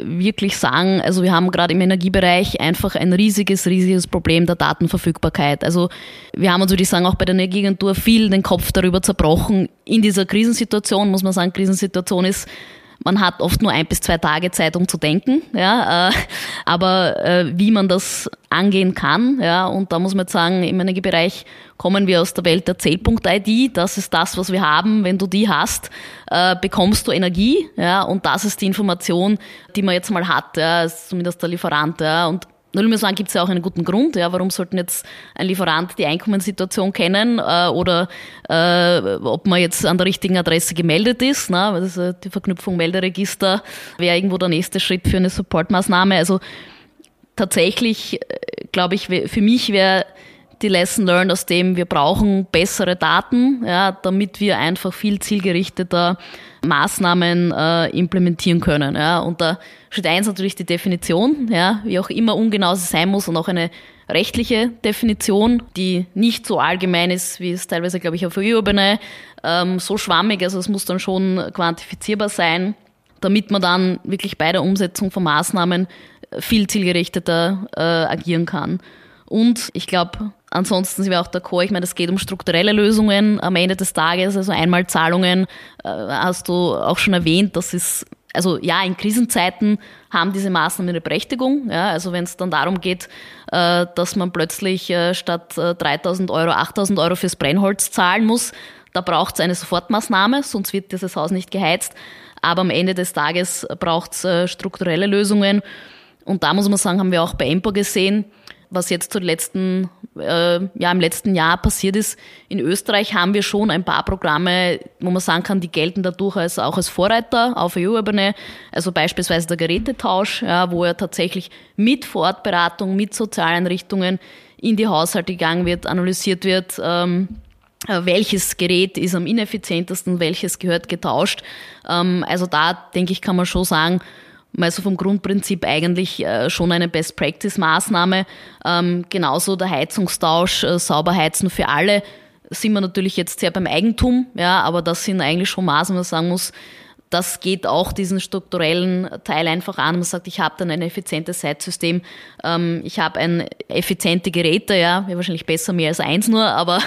wirklich sagen, also wir haben gerade im Energiebereich einfach ein riesiges Problem der Datenverfügbarkeit. Also wir haben uns, würde ich sagen, auch bei der Energieagentur viel den Kopf darüber zerbrochen. In dieser Krisensituation, muss man sagen, Krisensituation ist, man hat oft nur 1 bis 2 Tage Zeit, um zu denken, ja, aber wie man das angehen kann, ja, und da muss man jetzt sagen, im Energiebereich kommen wir aus der Welt der Zählpunkt-ID, das ist das, was wir haben, wenn du die hast, bekommst du Energie, ja, und das ist die Information, die man jetzt mal hat, ja, ist zumindest der Lieferant, ja, und nur mal sagen, gibt es ja auch einen guten Grund, ja, warum sollten jetzt ein Lieferant die Einkommenssituation kennen oder ob man jetzt an der richtigen Adresse gemeldet ist, ne? Also die Verknüpfung Melderegister wäre irgendwo der nächste Schritt für eine Supportmaßnahme. Also tatsächlich, glaube ich, für mich wäre die Lesson learned aus dem, wir brauchen bessere Daten, ja, damit wir einfach viel zielgerichteter Maßnahmen implementieren können. Ja. Und da Schritt 1 natürlich die Definition, ja, wie auch immer ungenau sie sein muss und auch eine rechtliche Definition, die nicht so allgemein ist, wie es teilweise, glaube ich, auf EU-Ebene, so schwammig, also es muss dann schon quantifizierbar sein, damit man dann wirklich bei der Umsetzung von Maßnahmen viel zielgerichteter agieren kann. Und ich glaube, ansonsten sind wir auch d'accord, ich meine, es geht um strukturelle Lösungen am Ende des Tages, also Einmalzahlungen, hast du auch schon erwähnt, das ist, also ja, in Krisenzeiten haben diese Maßnahmen eine Berechtigung, ja, also wenn es dann darum geht, dass man plötzlich statt 3.000 Euro 8.000 Euro fürs Brennholz zahlen muss, da braucht es eine Sofortmaßnahme, sonst wird dieses Haus nicht geheizt, aber am Ende des Tages braucht es strukturelle Lösungen und da muss man sagen, haben wir auch bei ENPOR gesehen, was jetzt im letzten Jahr passiert ist. In Österreich haben wir schon ein paar Programme, wo man sagen kann, die gelten dadurch auch als Vorreiter auf EU-Ebene. Also beispielsweise der Gerätetausch, ja, wo ja tatsächlich mit Vorortberatung, mit Sozialeinrichtungen in die Haushalte gegangen wird, analysiert wird, welches Gerät ist am ineffizientesten, welches gehört getauscht. Also da, denke ich, kann man schon sagen, also vom Grundprinzip eigentlich schon eine Best-Practice-Maßnahme. Genauso der Heizungstausch, sauber heizen für alle. sind wir natürlich jetzt sehr beim Eigentum, ja, aber das sind eigentlich schon Maßnahmen, wo man sagen muss, das geht auch diesen strukturellen Teil einfach an. Man sagt, ich habe dann ein effizientes Seitsystem, ich habe ein effiziente Geräte, ja, wahrscheinlich besser mehr als eins nur, aber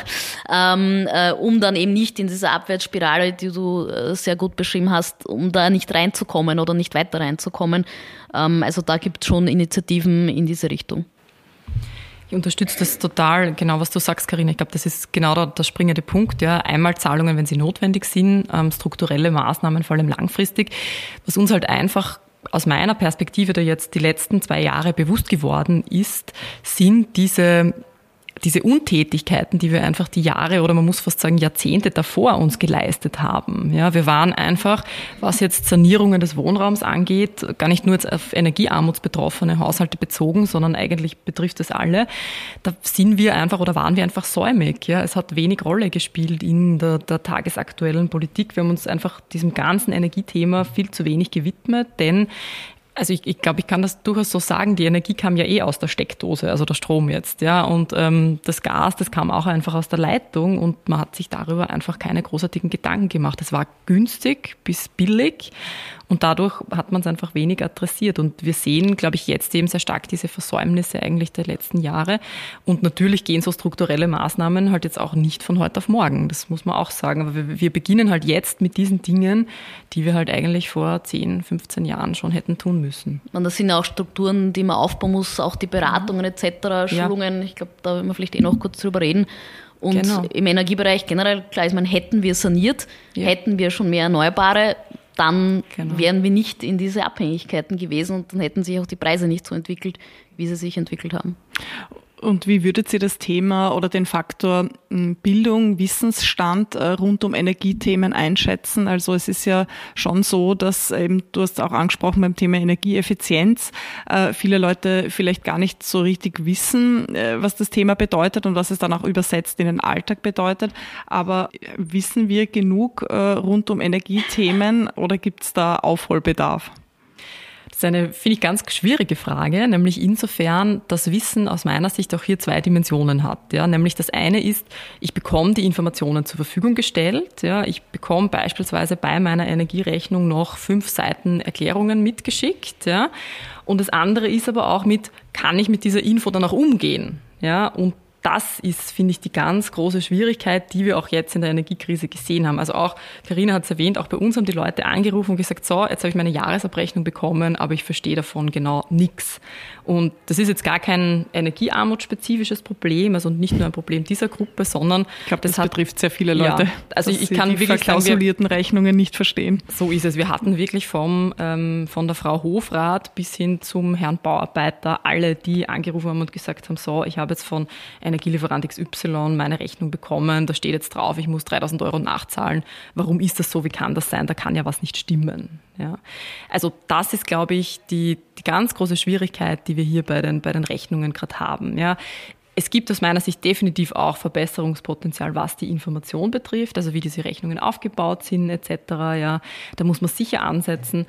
um dann eben nicht in diese Abwärtsspirale, die du sehr gut beschrieben hast, um da nicht reinzukommen oder nicht weiter reinzukommen. Also da gibt es schon Initiativen in diese Richtung. Ich unterstütze das total, genau was du sagst, Karina. Ich glaube, das ist genau der springende Punkt. Ja. Einmal Zahlungen, wenn sie notwendig sind, strukturelle Maßnahmen, vor allem langfristig. Was uns halt einfach aus meiner Perspektive da jetzt die letzten 2 Jahre bewusst geworden ist, sind diese Untätigkeiten, die wir einfach die Jahre oder man muss fast sagen Jahrzehnte davor uns geleistet haben. Ja, wir waren einfach, was jetzt Sanierungen des Wohnraums angeht, gar nicht nur jetzt auf energiearmutsbetroffene Haushalte bezogen, sondern eigentlich betrifft es alle. Da sind wir einfach oder waren wir einfach säumig. Ja, es hat wenig Rolle gespielt in der tagesaktuellen Politik. Wir haben uns einfach diesem ganzen Energiethema viel zu wenig gewidmet, denn also ich glaube, ich kann das durchaus so sagen, die Energie kam ja aus der Steckdose, also der Strom jetzt, ja, und das Gas, das kam auch einfach aus der Leitung und man hat sich darüber einfach keine großartigen Gedanken gemacht. Es war günstig bis billig und dadurch hat man es einfach wenig adressiert und wir sehen, glaube ich, jetzt eben sehr stark diese Versäumnisse eigentlich der letzten Jahre und natürlich gehen so strukturelle Maßnahmen halt jetzt auch nicht von heute auf morgen, das muss man auch sagen, aber wir beginnen halt jetzt mit diesen Dingen, die wir halt eigentlich vor 10, 15 Jahren schon hätten tun müssen. Und das sind ja auch Strukturen, die man aufbauen muss, auch die Beratungen etc., Schulungen, ja. Ich glaube, da werden wir vielleicht noch kurz drüber reden. Und genau. Im Energiebereich generell, klar ist man, hätten wir saniert, ja. Hätten wir schon mehr Erneuerbare, dann genau. Wären wir nicht in diese Abhängigkeiten gewesen und dann hätten sich auch die Preise nicht so entwickelt, wie sie sich entwickelt haben. Und wie würdet ihr das Thema oder den Faktor Bildung, Wissensstand rund um Energiethemen einschätzen? Also es ist ja schon so, dass eben, du hast auch angesprochen beim Thema Energieeffizienz, viele Leute vielleicht gar nicht so richtig wissen, was das Thema bedeutet und was es dann auch übersetzt in den Alltag bedeutet. Aber wissen wir genug rund um Energiethemen oder gibt es da Aufholbedarf? Das ist eine, finde ich, ganz schwierige Frage, nämlich insofern das Wissen aus meiner Sicht auch hier 2 Dimensionen hat. Ja? Nämlich das eine ist, ich bekomme die Informationen zur Verfügung gestellt. Ja? Ich bekomme beispielsweise bei meiner Energierechnung noch 5 Seiten Erklärungen mitgeschickt. Ja? Und das andere ist aber auch kann ich mit dieser Info dann auch umgehen? Ja? Und das ist, finde ich, die ganz große Schwierigkeit, die wir auch jetzt in der Energiekrise gesehen haben. Also auch, Karina hat es erwähnt, auch bei uns haben die Leute angerufen und gesagt, so, jetzt habe ich meine Jahresabrechnung bekommen, aber ich verstehe davon genau nichts. Und das ist jetzt gar kein energiearmutsspezifisches Problem, also nicht nur ein Problem dieser Gruppe, sondern... Ich glaube, das betrifft sehr viele Leute, ja, also dass ich kann die wirklich verklausulierten Rechnungen nicht verstehen. So ist es. Wir hatten wirklich von der Frau Hofrat bis hin zum Herrn Bauarbeiter alle, die angerufen haben und gesagt haben, so, ich habe jetzt von Energielieferant XY meine Rechnung bekommen, da steht jetzt drauf, ich muss 3.000 € nachzahlen. Warum ist das so? Wie kann das sein? Da kann ja was nicht stimmen. Ja. Also das ist, glaube ich, die ganz große Schwierigkeit, die wir hier bei den Rechnungen gerade haben. Ja. Es gibt aus meiner Sicht definitiv auch Verbesserungspotenzial, was die Information betrifft, also wie diese Rechnungen aufgebaut sind etc. Ja. Da muss man sicher ansetzen.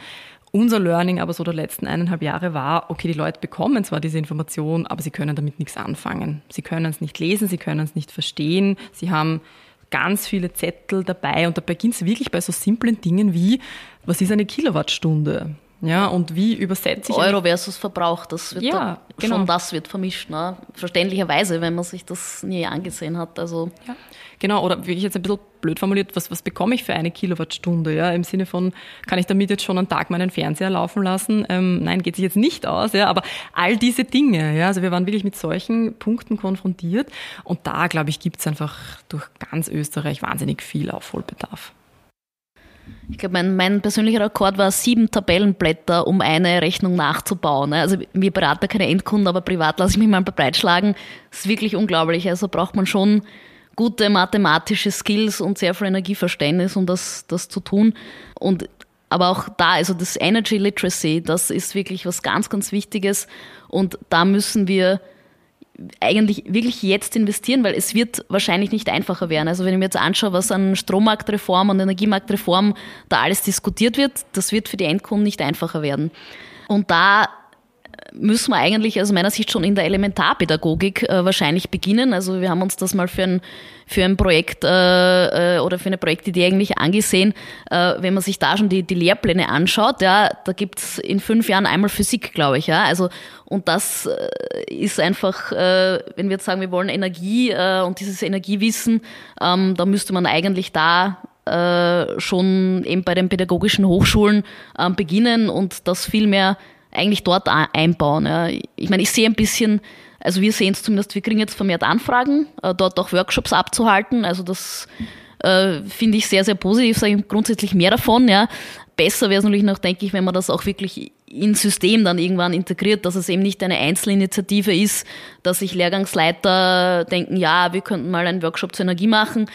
Unser Learning aber so der letzten 1,5 Jahre war, okay, die Leute bekommen zwar diese Information, aber sie können damit nichts anfangen. Sie können es nicht lesen, sie können es nicht verstehen, sie haben ganz viele Zettel dabei und da beginnt es wirklich bei so simplen Dingen wie, was ist eine Kilowattstunde? Ja, und wie übersetze ich... Euro versus Verbrauch, das wird ja, genau. Schon das wird vermischt, ne? Verständlicherweise, wenn man sich das nie angesehen hat. Also. Ja. Genau, oder wirklich jetzt ein bisschen blöd formuliert, was bekomme ich für eine Kilowattstunde? Ja? Im Sinne von, kann ich damit jetzt schon einen Tag meinen Fernseher laufen lassen? Nein, geht sich jetzt nicht aus, ja? Aber all diese Dinge, ja? Also wir waren wirklich mit solchen Punkten konfrontiert und da, glaube ich, gibt es einfach durch ganz Österreich wahnsinnig viel Aufholbedarf. Ich glaube, mein persönlicher Rekord war 7 Tabellenblätter, um eine Rechnung nachzubauen. Also wir beraten keine Endkunden, aber privat lasse ich mich mal breitschlagen. Das ist wirklich unglaublich. Also braucht man schon gute mathematische Skills und sehr viel Energieverständnis, um das zu tun. Und aber auch da, also das Energy Literacy, das ist wirklich was ganz, ganz Wichtiges. Und da müssen wir eigentlich wirklich jetzt investieren, weil es wird wahrscheinlich nicht einfacher werden. Also wenn ich mir jetzt anschaue, was an Strommarktreform und Energiemarktreform da alles diskutiert wird, das wird für die Endkunden nicht einfacher werden. Und da müssen wir eigentlich aus meiner Sicht schon in der Elementarpädagogik wahrscheinlich beginnen. Also wir haben uns das mal für ein Projekt oder für eine Projektidee eigentlich angesehen. Wenn man sich da schon die Lehrpläne anschaut, ja, da gibt's in 5 Jahren einmal Physik, glaube ich. Ja. Also, und das ist einfach, wenn wir jetzt sagen, wir wollen Energie und dieses Energiewissen, da müsste man eigentlich da schon eben bei den pädagogischen Hochschulen beginnen und das viel mehr eigentlich dort einbauen. Ja. Ich meine, ich sehe ein bisschen, also wir sehen es zumindest, wir kriegen jetzt vermehrt Anfragen, dort auch Workshops abzuhalten. Also das finde ich sehr, sehr positiv, sage ich grundsätzlich mehr davon. Ja. Besser wäre es natürlich noch, denke ich, wenn man das auch wirklich ins System dann irgendwann integriert, dass es eben nicht eine Einzelinitiative ist, dass sich Lehrgangsleiter denken, ja, wir könnten mal einen Workshop zur Energie machen,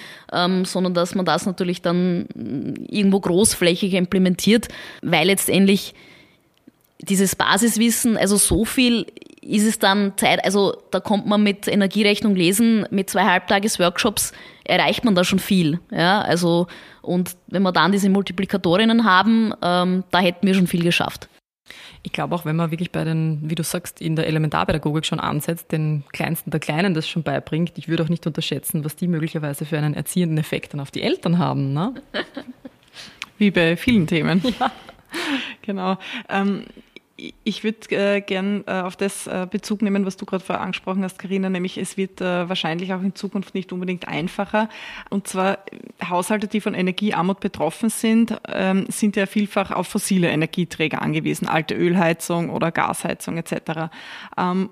sondern dass man das natürlich dann irgendwo großflächig implementiert, weil letztendlich dieses Basiswissen, also so viel ist es dann Zeit, also da kommt man mit Energierechnung lesen, mit 2 Halbtages-Workshops erreicht man da schon viel. Ja, also, und wenn wir dann diese Multiplikatorinnen haben, da hätten wir schon viel geschafft. Ich glaube auch, wenn man wirklich bei den, wie du sagst, in der Elementarpädagogik schon ansetzt, den Kleinsten der Kleinen das schon beibringt, ich würde auch nicht unterschätzen, was die möglicherweise für einen erziehenden Effekt dann auf die Eltern haben, ne? Wie bei vielen Themen. Ja. Genau. Ich würde gern auf das Bezug nehmen, was du gerade vorher angesprochen hast, Karina, nämlich es wird wahrscheinlich auch in Zukunft nicht unbedingt einfacher. Und zwar Haushalte, die von Energiearmut betroffen sind, sind ja vielfach auf fossile Energieträger angewiesen, alte Ölheizung oder Gasheizung etc.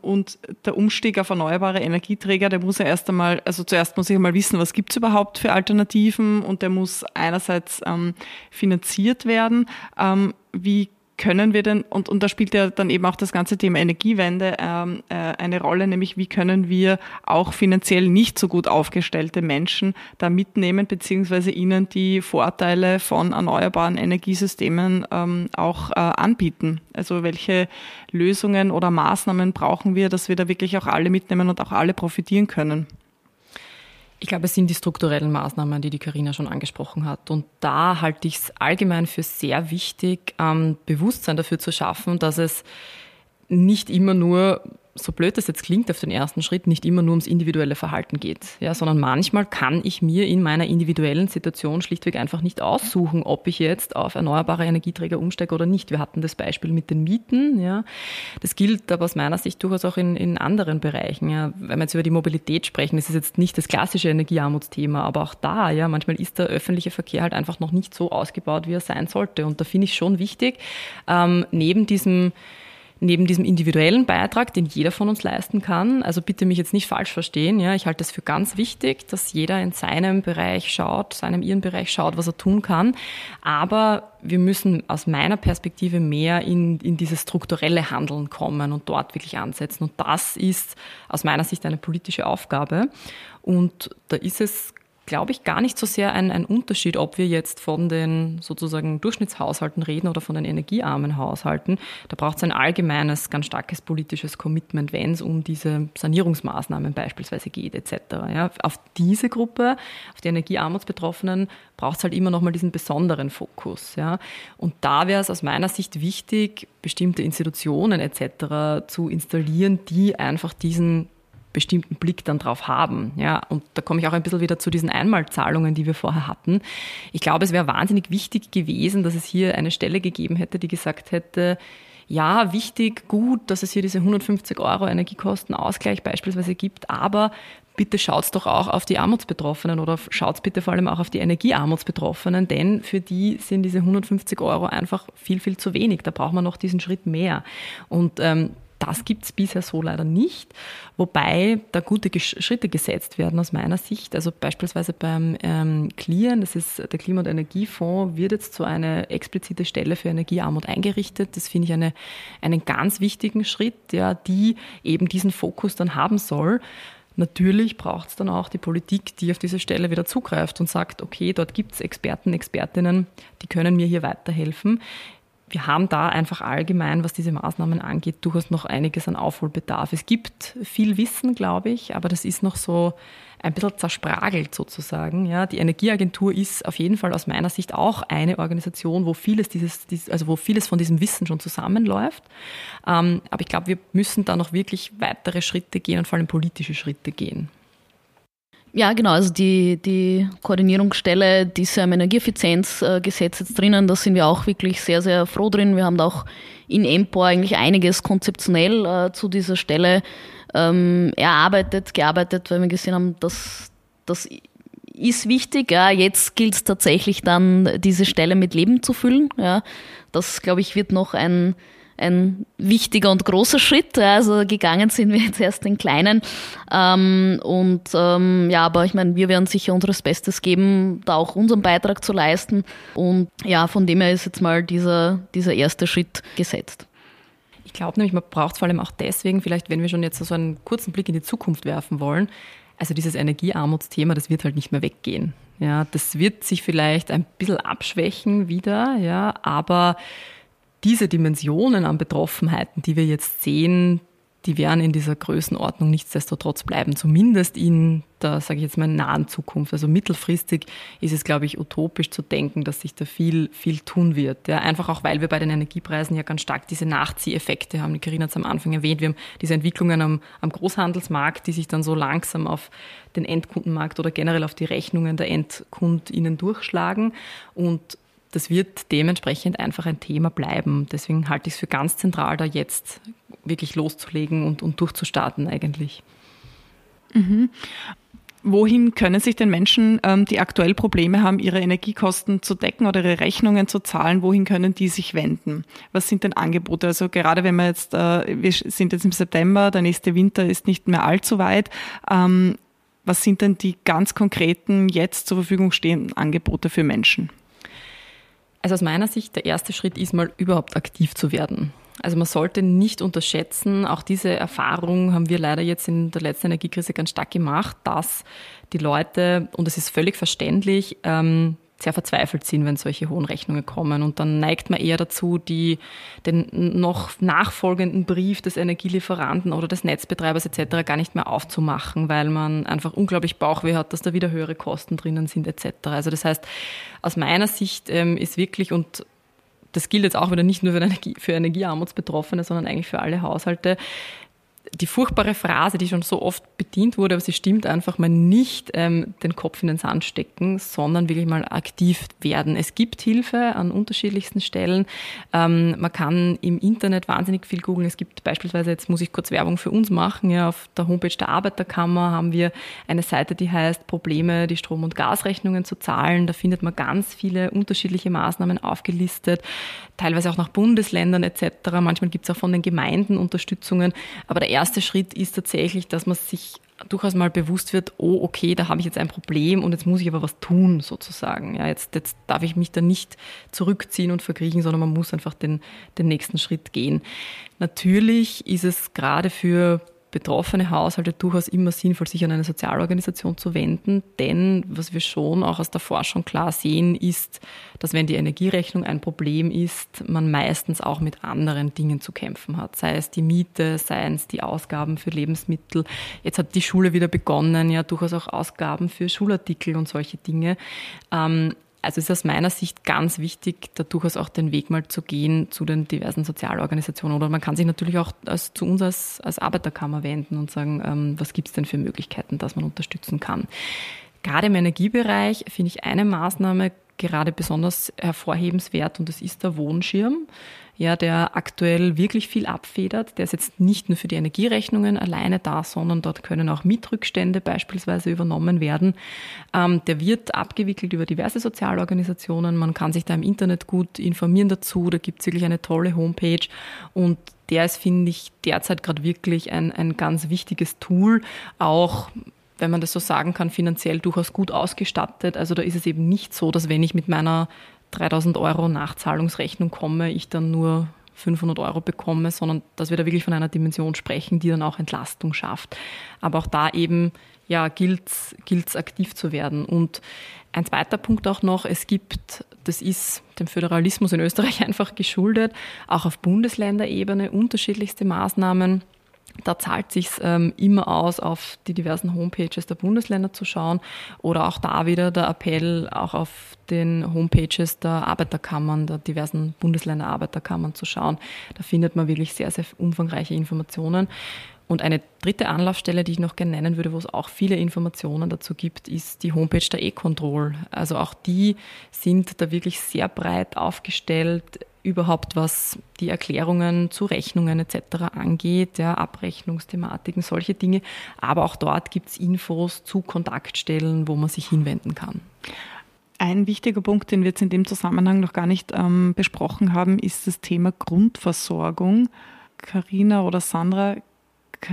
Und der Umstieg auf erneuerbare Energieträger, der muss ja erst einmal, also zuerst muss ich einmal wissen, was gibt's überhaupt für Alternativen, und der muss einerseits finanziert werden. Wie können wir denn, und da spielt ja dann eben auch das ganze Thema Energiewende eine Rolle, nämlich wie können wir auch finanziell nicht so gut aufgestellte Menschen da mitnehmen, beziehungsweise ihnen die Vorteile von erneuerbaren Energiesystemen auch anbieten. Also welche Lösungen oder Maßnahmen brauchen wir, dass wir da wirklich auch alle mitnehmen und auch alle profitieren können? Ich glaube, es sind die strukturellen Maßnahmen, die Karina schon angesprochen hat. Und da halte ich es allgemein für sehr wichtig, Bewusstsein dafür zu schaffen, dass es nicht immer nur, so blöd das jetzt klingt auf den ersten Schritt, nicht immer nur ums individuelle Verhalten geht, ja, sondern manchmal kann ich mir in meiner individuellen Situation schlichtweg einfach nicht aussuchen, ob ich jetzt auf erneuerbare Energieträger umsteige oder nicht. Wir hatten das Beispiel mit den Mieten. Ja. Das gilt aber aus meiner Sicht durchaus auch in anderen Bereichen. Ja. Wenn wir jetzt über die Mobilität sprechen, das ist jetzt nicht das klassische Energiearmutsthema, aber auch da, ja, manchmal ist der öffentliche Verkehr halt einfach noch nicht so ausgebaut, wie er sein sollte. Und da finde ich schon wichtig, neben diesem individuellen Beitrag, den jeder von uns leisten kann, also bitte mich jetzt nicht falsch verstehen, ja, ich halte es für ganz wichtig, dass jeder in seinem Bereich schaut, ihren Bereich schaut, was er tun kann, aber wir müssen aus meiner Perspektive mehr in dieses strukturelle Handeln kommen und dort wirklich ansetzen, und das ist aus meiner Sicht eine politische Aufgabe, und da ist es, glaube ich, gar nicht so sehr ein Unterschied, ob wir jetzt von den sozusagen Durchschnittshaushalten reden oder von den energiearmen Haushalten. Da braucht es ein allgemeines, ganz starkes politisches Commitment, wenn es um diese Sanierungsmaßnahmen beispielsweise geht etc. Ja, auf diese Gruppe, auf die Energiearmutsbetroffenen, braucht es halt immer nochmal diesen besonderen Fokus. Ja. Und da wäre es aus meiner Sicht wichtig, bestimmte Institutionen etc. zu installieren, die einfach diesen bestimmten Blick dann drauf haben. Ja, und da komme ich auch ein bisschen wieder zu diesen Einmalzahlungen, die wir vorher hatten. Ich glaube, es wäre wahnsinnig wichtig gewesen, dass es hier eine Stelle gegeben hätte, die gesagt hätte, ja, wichtig, gut, dass es hier diese 150 € Energiekostenausgleich beispielsweise gibt, aber bitte schaut's doch auch auf die Armutsbetroffenen oder schaut's bitte vor allem auch auf die Energiearmutsbetroffenen, denn für die sind diese 150 € einfach viel, viel zu wenig. Da braucht man noch diesen Schritt mehr. Und das gibt's bisher so leider nicht, wobei da gute Schritte gesetzt werden aus meiner Sicht. Also beispielsweise beim Clean, das ist der Klima- und Energiefonds, wird jetzt so eine explizite Stelle für Energiearmut eingerichtet. Das finde ich einen ganz wichtigen Schritt, ja, die eben diesen Fokus dann haben soll. Natürlich braucht es dann auch die Politik, die auf diese Stelle wieder zugreift und sagt, okay, dort gibt's Experten, Expertinnen, die können mir hier weiterhelfen. wir haben da einfach allgemein, was diese Maßnahmen angeht, durchaus noch einiges an Aufholbedarf. Es gibt viel Wissen, glaube ich, aber das ist noch so ein bisschen zerspragelt sozusagen. Ja, die Energieagentur ist auf jeden Fall aus meiner Sicht auch eine Organisation, wo vieles von diesem Wissen schon zusammenläuft. Aber ich glaube, wir müssen da noch wirklich weitere Schritte gehen und vor allem politische Schritte gehen. Ja, genau. Also die Koordinierungsstelle, die ist ja im Energieeffizienzgesetz jetzt drinnen. Da sind wir auch wirklich sehr, sehr froh drin. Wir haben da auch in ENPOR eigentlich einiges konzeptionell zu dieser Stelle gearbeitet, weil wir gesehen haben, dass das ist wichtig. Ja. Jetzt gilt es tatsächlich dann, diese Stelle mit Leben zu füllen. Ja. Das, glaube ich, wird noch ein wichtiger und großer Schritt. Also gegangen sind wir jetzt erst den kleinen. Aber ich meine, wir werden sicher unseres Bestes geben, da auch unseren Beitrag zu leisten. Und ja, von dem her ist jetzt mal dieser erste Schritt gesetzt. Ich glaube nämlich, man braucht vor allem auch deswegen, vielleicht wenn wir schon jetzt so einen kurzen Blick in die Zukunft werfen wollen, also dieses Energiearmutsthema, das wird halt nicht mehr weggehen. Ja, das wird sich vielleicht ein bisschen abschwächen wieder, ja, aber diese Dimensionen an Betroffenheiten, die wir jetzt sehen, die werden in dieser Größenordnung nichtsdestotrotz bleiben, zumindest in der, sage ich jetzt mal, nahen Zukunft. Also mittelfristig ist es, glaube ich, utopisch zu denken, dass sich da viel, viel tun wird. Ja, einfach auch, weil wir bei den Energiepreisen ja ganz stark diese Nachzieheffekte haben. Die Karina hat es am Anfang erwähnt. Wir haben diese Entwicklungen am Großhandelsmarkt, die sich dann so langsam auf den Endkundenmarkt oder generell auf die Rechnungen der EndkundInnen durchschlagen. Und das wird dementsprechend einfach ein Thema bleiben. Deswegen halte ich es für ganz zentral, da jetzt wirklich loszulegen und durchzustarten eigentlich. Mhm. Wohin können sich denn Menschen, die aktuell Probleme haben, ihre Energiekosten zu decken oder ihre Rechnungen zu zahlen, wohin können die sich wenden? Was sind denn Angebote? Also gerade wenn wir sind jetzt im September, der nächste Winter ist nicht mehr allzu weit. Was sind denn die ganz konkreten, jetzt zur Verfügung stehenden Angebote für Menschen? Also aus meiner Sicht, der erste Schritt ist mal überhaupt aktiv zu werden. Also man sollte nicht unterschätzen, auch diese Erfahrung haben wir leider jetzt in der letzten Energiekrise ganz stark gemacht, dass die Leute, und es ist völlig verständlich, sehr verzweifelt sind, wenn solche hohen Rechnungen kommen. Und dann neigt man eher dazu, den noch nachfolgenden Brief des Energielieferanten oder des Netzbetreibers etc. gar nicht mehr aufzumachen, weil man einfach unglaublich Bauchweh hat, dass da wieder höhere Kosten drinnen sind etc. Also das heißt, aus meiner Sicht ist wirklich, und das gilt jetzt auch wieder nicht nur für Energiearmutsbetroffene, sondern eigentlich für alle Haushalte, die furchtbare Phrase, die schon so oft bedient wurde, aber sie stimmt einfach mal nicht, den Kopf in den Sand stecken, sondern wirklich mal aktiv werden. Es gibt Hilfe an unterschiedlichsten Stellen. Man kann im Internet wahnsinnig viel googeln. Es gibt beispielsweise, jetzt muss ich kurz Werbung für uns machen, ja, auf der Homepage der Arbeiterkammer haben wir eine Seite, die heißt Probleme, die Strom- und Gasrechnungen zu zahlen. Da findet man ganz viele unterschiedliche Maßnahmen aufgelistet, teilweise auch nach Bundesländern etc. Manchmal gibt es auch von den Gemeinden Unterstützungen, aber der erste Schritt ist tatsächlich, dass man sich durchaus mal bewusst wird, oh okay, da habe ich jetzt ein Problem und jetzt muss ich aber was tun sozusagen. Ja, jetzt darf ich mich da nicht zurückziehen und verkriechen, sondern man muss einfach den nächsten Schritt gehen. Natürlich ist es gerade für betroffene Haushalte durchaus immer sinnvoll, sich an eine Sozialorganisation zu wenden, denn was wir schon auch aus der Forschung klar sehen, ist, dass wenn die Energierechnung ein Problem ist, man meistens auch mit anderen Dingen zu kämpfen hat, sei es die Miete, seien es die Ausgaben für Lebensmittel. Jetzt hat die Schule wieder begonnen, ja, durchaus auch Ausgaben für Schulartikel und solche Dinge. Also ist aus meiner Sicht ganz wichtig, da durchaus auch den Weg mal zu gehen zu den diversen Sozialorganisationen. Oder man kann sich natürlich auch zu uns als Arbeiterkammer wenden und sagen, was gibt es denn für Möglichkeiten, dass man unterstützen kann. Gerade im Energiebereich finde ich eine Maßnahme gerade besonders hervorhebenswert und das ist der Wohnschirm, ja, der aktuell wirklich viel abfedert. Der ist jetzt nicht nur für die Energierechnungen alleine da, sondern dort können auch Mietrückstände beispielsweise übernommen werden. Der wird abgewickelt über diverse Sozialorganisationen. Man kann sich da im Internet gut informieren dazu. Da gibt es wirklich eine tolle Homepage und der ist, finde ich, derzeit gerade wirklich ein ganz wichtiges Tool, auch wenn man das so sagen kann, finanziell durchaus gut ausgestattet. Also da ist es eben nicht so, dass wenn ich mit meiner 3.000 € Nachzahlungsrechnung komme, ich dann nur 500 € bekomme, sondern dass wir da wirklich von einer Dimension sprechen, die dann auch Entlastung schafft. Aber auch da eben, ja, gilt es aktiv zu werden. Und ein zweiter Punkt auch noch, es gibt Das ist dem Föderalismus in Österreich einfach geschuldet. Auch auf Bundesländerebene unterschiedlichste Maßnahmen. Da zahlt sich immer aus, auf die diversen Homepages der Bundesländer zu schauen. Oder auch da wieder der Appell, auch auf den Homepages der Arbeiterkammern, der diversen Bundesländer-Arbeiterkammern zu schauen. Da findet man wirklich sehr, sehr umfangreiche Informationen. Und eine dritte Anlaufstelle, die ich noch gerne nennen würde, wo es auch viele Informationen dazu gibt, ist die Homepage der E-Control. Also auch die sind da wirklich sehr breit aufgestellt, überhaupt was die Erklärungen zu Rechnungen etc. angeht, ja, Abrechnungsthematiken, solche Dinge. Aber auch dort gibt es Infos zu Kontaktstellen, wo man sich hinwenden kann. Ein wichtiger Punkt, den wir jetzt in dem Zusammenhang noch gar nicht besprochen haben, ist das Thema Grundversorgung. Karina oder Sandra,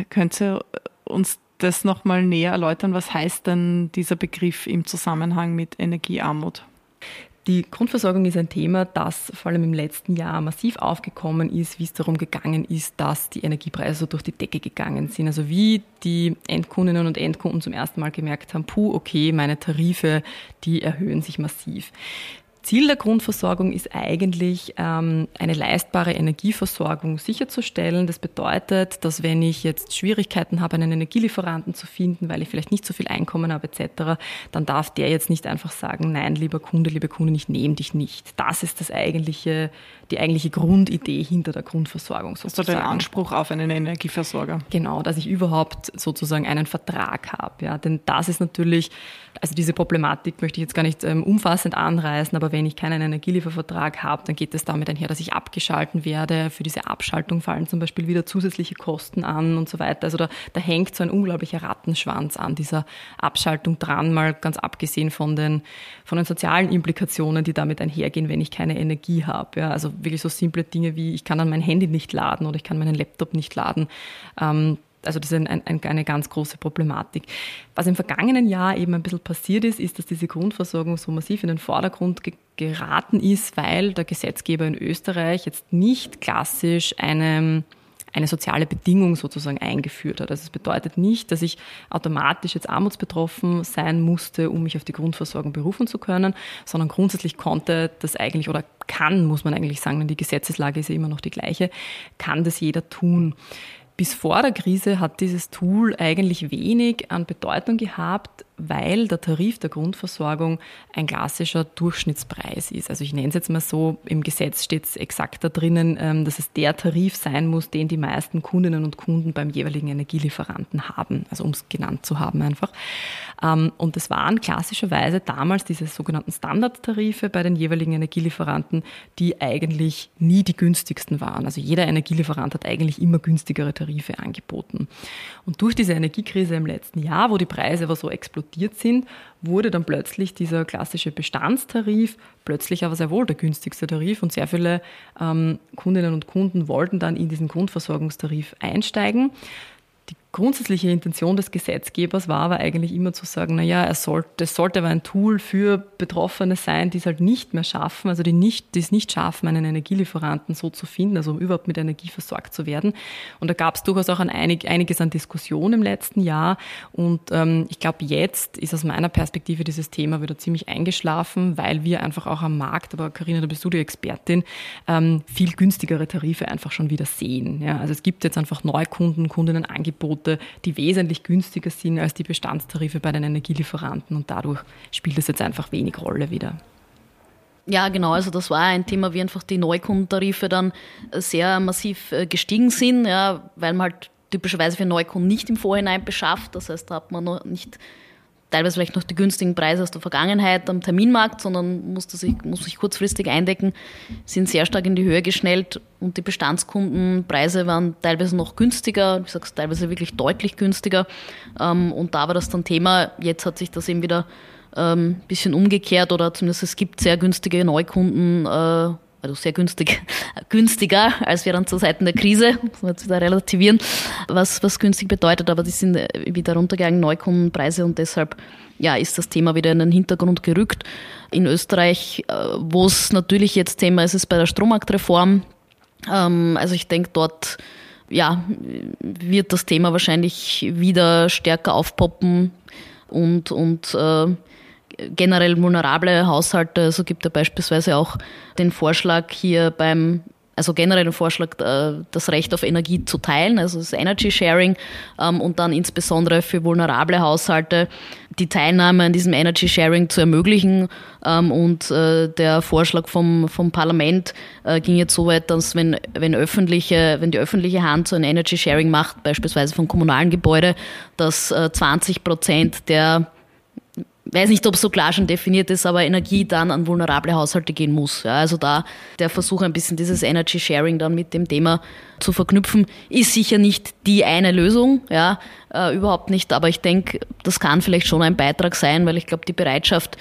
könnt ihr uns das nochmal näher erläutern? Was heißt denn dieser Begriff im Zusammenhang mit Energiearmut? Die Grundversorgung ist ein Thema, das vor allem im letzten Jahr massiv aufgekommen ist, wie es darum gegangen ist, dass die Energiepreise so durch die Decke gegangen sind. Also wie die Endkundinnen und Endkunden zum ersten Mal gemerkt haben, okay, meine Tarife, die erhöhen sich massiv. Ziel der Grundversorgung ist eigentlich, eine leistbare Energieversorgung sicherzustellen. Das bedeutet, dass wenn ich jetzt Schwierigkeiten habe, einen Energielieferanten zu finden, weil ich vielleicht nicht so viel Einkommen habe etc., dann darf der jetzt nicht einfach sagen, nein, lieber Kunde, ich nehme dich nicht. Das ist das eigentliche, die eigentliche Grundidee hinter der Grundversorgung sozusagen. Also den Anspruch auf einen Energieversorger. Genau, dass ich überhaupt sozusagen einen Vertrag habe. Ja, denn das ist natürlich, also diese Problematik möchte ich jetzt gar nicht umfassend anreißen, aber wenn ich keinen Energieliefervertrag habe, dann geht es damit einher, dass ich abgeschalten werde. Für diese Abschaltung fallen zum Beispiel wieder zusätzliche Kosten an und so weiter. Also da hängt so ein unglaublicher Rattenschwanz an dieser Abschaltung dran, mal ganz abgesehen von den sozialen Implikationen, die damit einhergehen, wenn ich keine Energie habe. Ja, also wirklich so simple Dinge wie, ich kann dann mein Handy nicht laden oder ich kann meinen Laptop nicht laden. Also das ist eine ganz große Problematik. Was im vergangenen Jahr eben ein bisschen passiert ist, dass diese Grundversorgung so massiv in den Vordergrund geraten ist, weil der Gesetzgeber in Österreich jetzt nicht klassisch eine soziale Bedingung sozusagen eingeführt hat. Also es bedeutet nicht, dass ich automatisch jetzt armutsbetroffen sein musste, um mich auf die Grundversorgung berufen zu können, sondern grundsätzlich konnte das eigentlich oder kann, muss man eigentlich sagen, denn die Gesetzeslage ist ja immer noch die gleiche, kann das jeder tun. Bis vor der Krise hat dieses Tool eigentlich wenig an Bedeutung gehabt, weil der Tarif der Grundversorgung ein klassischer Durchschnittspreis ist. Also ich nenne es jetzt mal so, im Gesetz steht es exakt da drinnen, dass es der Tarif sein muss, den die meisten Kundinnen und Kunden beim jeweiligen Energielieferanten haben, also um es genannt zu haben einfach. Und das waren klassischerweise damals diese sogenannten Standardtarife bei den jeweiligen Energielieferanten, die eigentlich nie die günstigsten waren. Also jeder Energielieferant hat eigentlich immer günstigere Tarife angeboten. Und durch diese Energiekrise im letzten Jahr, wo die Preise aber so explodiert sind, wurde dann plötzlich dieser klassische Bestandstarif plötzlich aber sehr wohl der günstigste Tarif und sehr viele Kundinnen und Kunden wollten dann in diesen Grundversorgungstarif einsteigen. Die grundsätzliche Intention des Gesetzgebers war aber eigentlich immer zu sagen, naja, es sollte aber ein Tool für Betroffene sein, die es halt nicht mehr schaffen, also die es nicht schaffen, einen Energielieferanten so zu finden, also um überhaupt mit Energie versorgt zu werden. Und da gab es durchaus auch einiges an Diskussion im letzten Jahr. Und ich glaube, jetzt ist aus meiner Perspektive dieses Thema wieder ziemlich eingeschlafen, weil wir einfach auch am Markt, aber Karina, da bist du die Expertin, viel günstigere Tarife einfach schon wieder sehen. Ja? Also es gibt jetzt einfach Neukunden, Kundinnen Angebote, die wesentlich günstiger sind als die Bestandstarife bei den Energielieferanten und dadurch spielt das jetzt einfach wenig Rolle wieder. Ja, genau, also das war ein Thema, wie einfach die Neukundentarife dann sehr massiv gestiegen sind, ja, weil man halt typischerweise für Neukunden nicht im Vorhinein beschafft, das heißt, da hat man noch nicht teilweise vielleicht noch die günstigen Preise aus der Vergangenheit am Terminmarkt, sondern muss sich kurzfristig eindecken, sind sehr stark in die Höhe geschnellt und die Bestandskundenpreise waren teilweise noch günstiger, ich sage es teilweise wirklich deutlich günstiger und da war das dann Thema, jetzt hat sich das eben wieder ein bisschen umgekehrt oder zumindest es gibt sehr günstige Neukunden, also sehr günstiger, als wir dann zu Zeiten der Krise, muss man jetzt wieder relativieren, was günstig bedeutet, aber die sind wieder runtergegangen, Neukundenpreise und deshalb ja, ist das Thema wieder in den Hintergrund gerückt. In Österreich, wo es natürlich jetzt Thema ist, ist bei der Strommarktreform. Also ich denke, dort ja, wird das Thema wahrscheinlich wieder stärker aufpoppen und generell vulnerable Haushalte, so gibt er beispielsweise auch den Vorschlag hier also generell den Vorschlag, das Recht auf Energie zu teilen, also das Energy Sharing, und dann insbesondere für vulnerable Haushalte die Teilnahme an diesem Energy Sharing zu ermöglichen. Und der Vorschlag vom Parlament ging jetzt so weit, dass wenn die öffentliche Hand so ein Energy Sharing macht, beispielsweise von kommunalen Gebäuden, dass 20% der, weiß nicht, ob es so klar schon definiert ist, aber Energie dann an vulnerable Haushalte gehen muss. Ja, also da der Versuch, ein bisschen dieses Energy Sharing dann mit dem Thema zu verknüpfen, ist sicher nicht die eine Lösung, ja, überhaupt nicht. Aber ich denke, das kann vielleicht schon ein Beitrag sein, weil ich glaube, die Bereitschaft,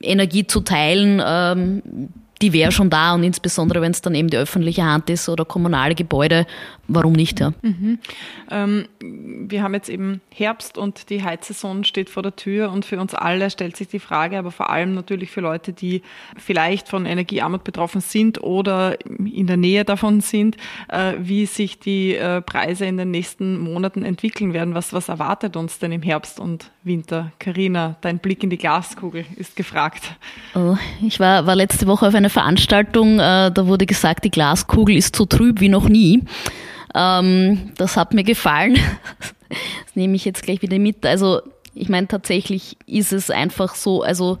Energie zu teilen, die wäre schon da, und insbesondere, wenn es dann eben die öffentliche Hand ist oder kommunale Gebäude, warum nicht? Ja. Mhm. Wir haben jetzt eben Herbst und die Heizsaison steht vor der Tür, und für uns alle stellt sich die Frage, aber vor allem natürlich für Leute, die vielleicht von Energiearmut betroffen sind oder in der Nähe davon sind, wie sich die Preise in den nächsten Monaten entwickeln werden. Was erwartet uns denn im Herbst und Winter? Karina, dein Blick in die Glaskugel ist gefragt. Oh, ich war letzte Woche auf einer Veranstaltung, da wurde gesagt, die Glaskugel ist so trüb wie noch nie. Das hat mir gefallen. Das nehme ich jetzt gleich wieder mit. Also ich meine, tatsächlich ist es einfach so, also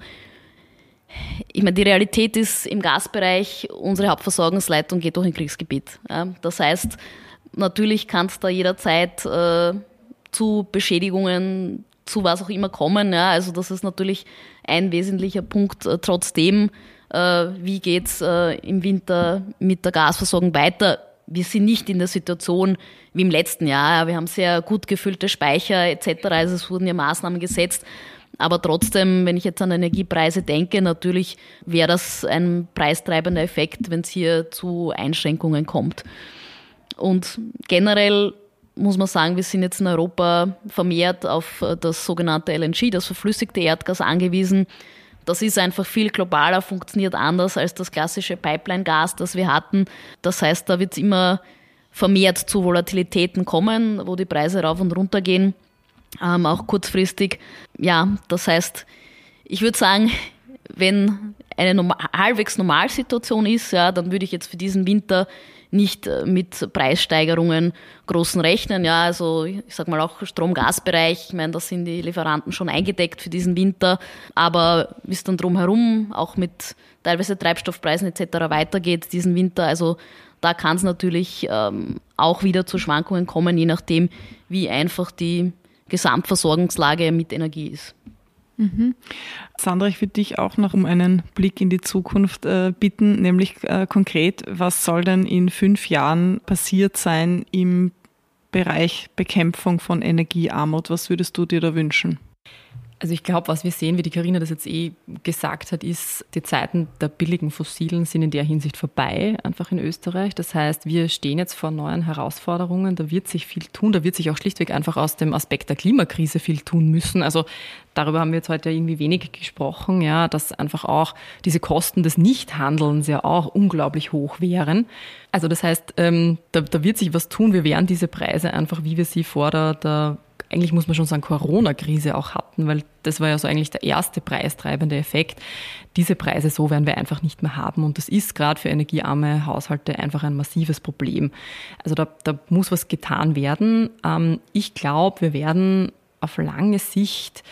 ich meine, die Realität ist im Gasbereich, unsere Hauptversorgungsleitung geht durch ein Kriegsgebiet. Das heißt, natürlich kann es da jederzeit zu Beschädigungen, zu was auch immer kommen. Ja? Also das ist natürlich ein wesentlicher Punkt. Trotzdem, wie geht es im Winter mit der Gasversorgung weiter? Wir sind nicht in der Situation wie im letzten Jahr. Wir haben sehr gut gefüllte Speicher etc. Also es wurden ja Maßnahmen gesetzt. Aber trotzdem, wenn ich jetzt an Energiepreise denke, natürlich wäre das ein preistreibender Effekt, wenn es hier zu Einschränkungen kommt. Und generell muss man sagen, wir sind jetzt in Europa vermehrt auf das sogenannte LNG, das verflüssigte Erdgas, angewiesen. Das ist einfach viel globaler, funktioniert anders als das klassische Pipeline-Gas, das wir hatten. Das heißt, da wird es immer vermehrt zu Volatilitäten kommen, wo die Preise rauf und runter gehen, auch kurzfristig. Ja, das heißt, ich würde sagen, wenn eine halbwegs Normalsituation ist, ja, dann würde ich jetzt für diesen Winter nicht mit Preissteigerungen großen rechnen. Ja, also ich sag mal auch Strom-Gas-Bereich, ich meine, da sind die Lieferanten schon eingedeckt für diesen Winter, aber wie es dann drumherum auch mit teilweise Treibstoffpreisen etc. weitergeht diesen Winter, also da kann es natürlich auch wieder zu Schwankungen kommen, je nachdem, wie einfach die Gesamtversorgungslage mit Energie ist. Mhm. Sandra, ich würde dich auch noch um einen Blick in die Zukunft bitten, nämlich konkret, was soll denn in 5 Jahren passiert sein im Bereich Bekämpfung von Energiearmut? Was würdest du dir da wünschen? Also ich glaube, was wir sehen, wie die Karina das jetzt gesagt hat, ist, die Zeiten der billigen Fossilen sind in der Hinsicht vorbei, einfach in Österreich. Das heißt, wir stehen jetzt vor neuen Herausforderungen, da wird sich viel tun, da wird sich auch schlichtweg einfach aus dem Aspekt der Klimakrise viel tun müssen. Also darüber haben wir jetzt heute irgendwie wenig gesprochen, ja, dass einfach auch diese Kosten des Nichthandelns ja auch unglaublich hoch wären. Also das heißt, da wird sich was tun, wir werden diese Preise einfach, wie wir sie vor der eigentlich muss man schon sagen, Corona-Krise auch hatten, weil das war ja so eigentlich der erste preistreibende Effekt. Diese Preise, so werden wir einfach nicht mehr haben. Und das ist gerade für energiearme Haushalte einfach ein massives Problem. Also da muss was getan werden. Ich glaube, wir werden auf lange Sicht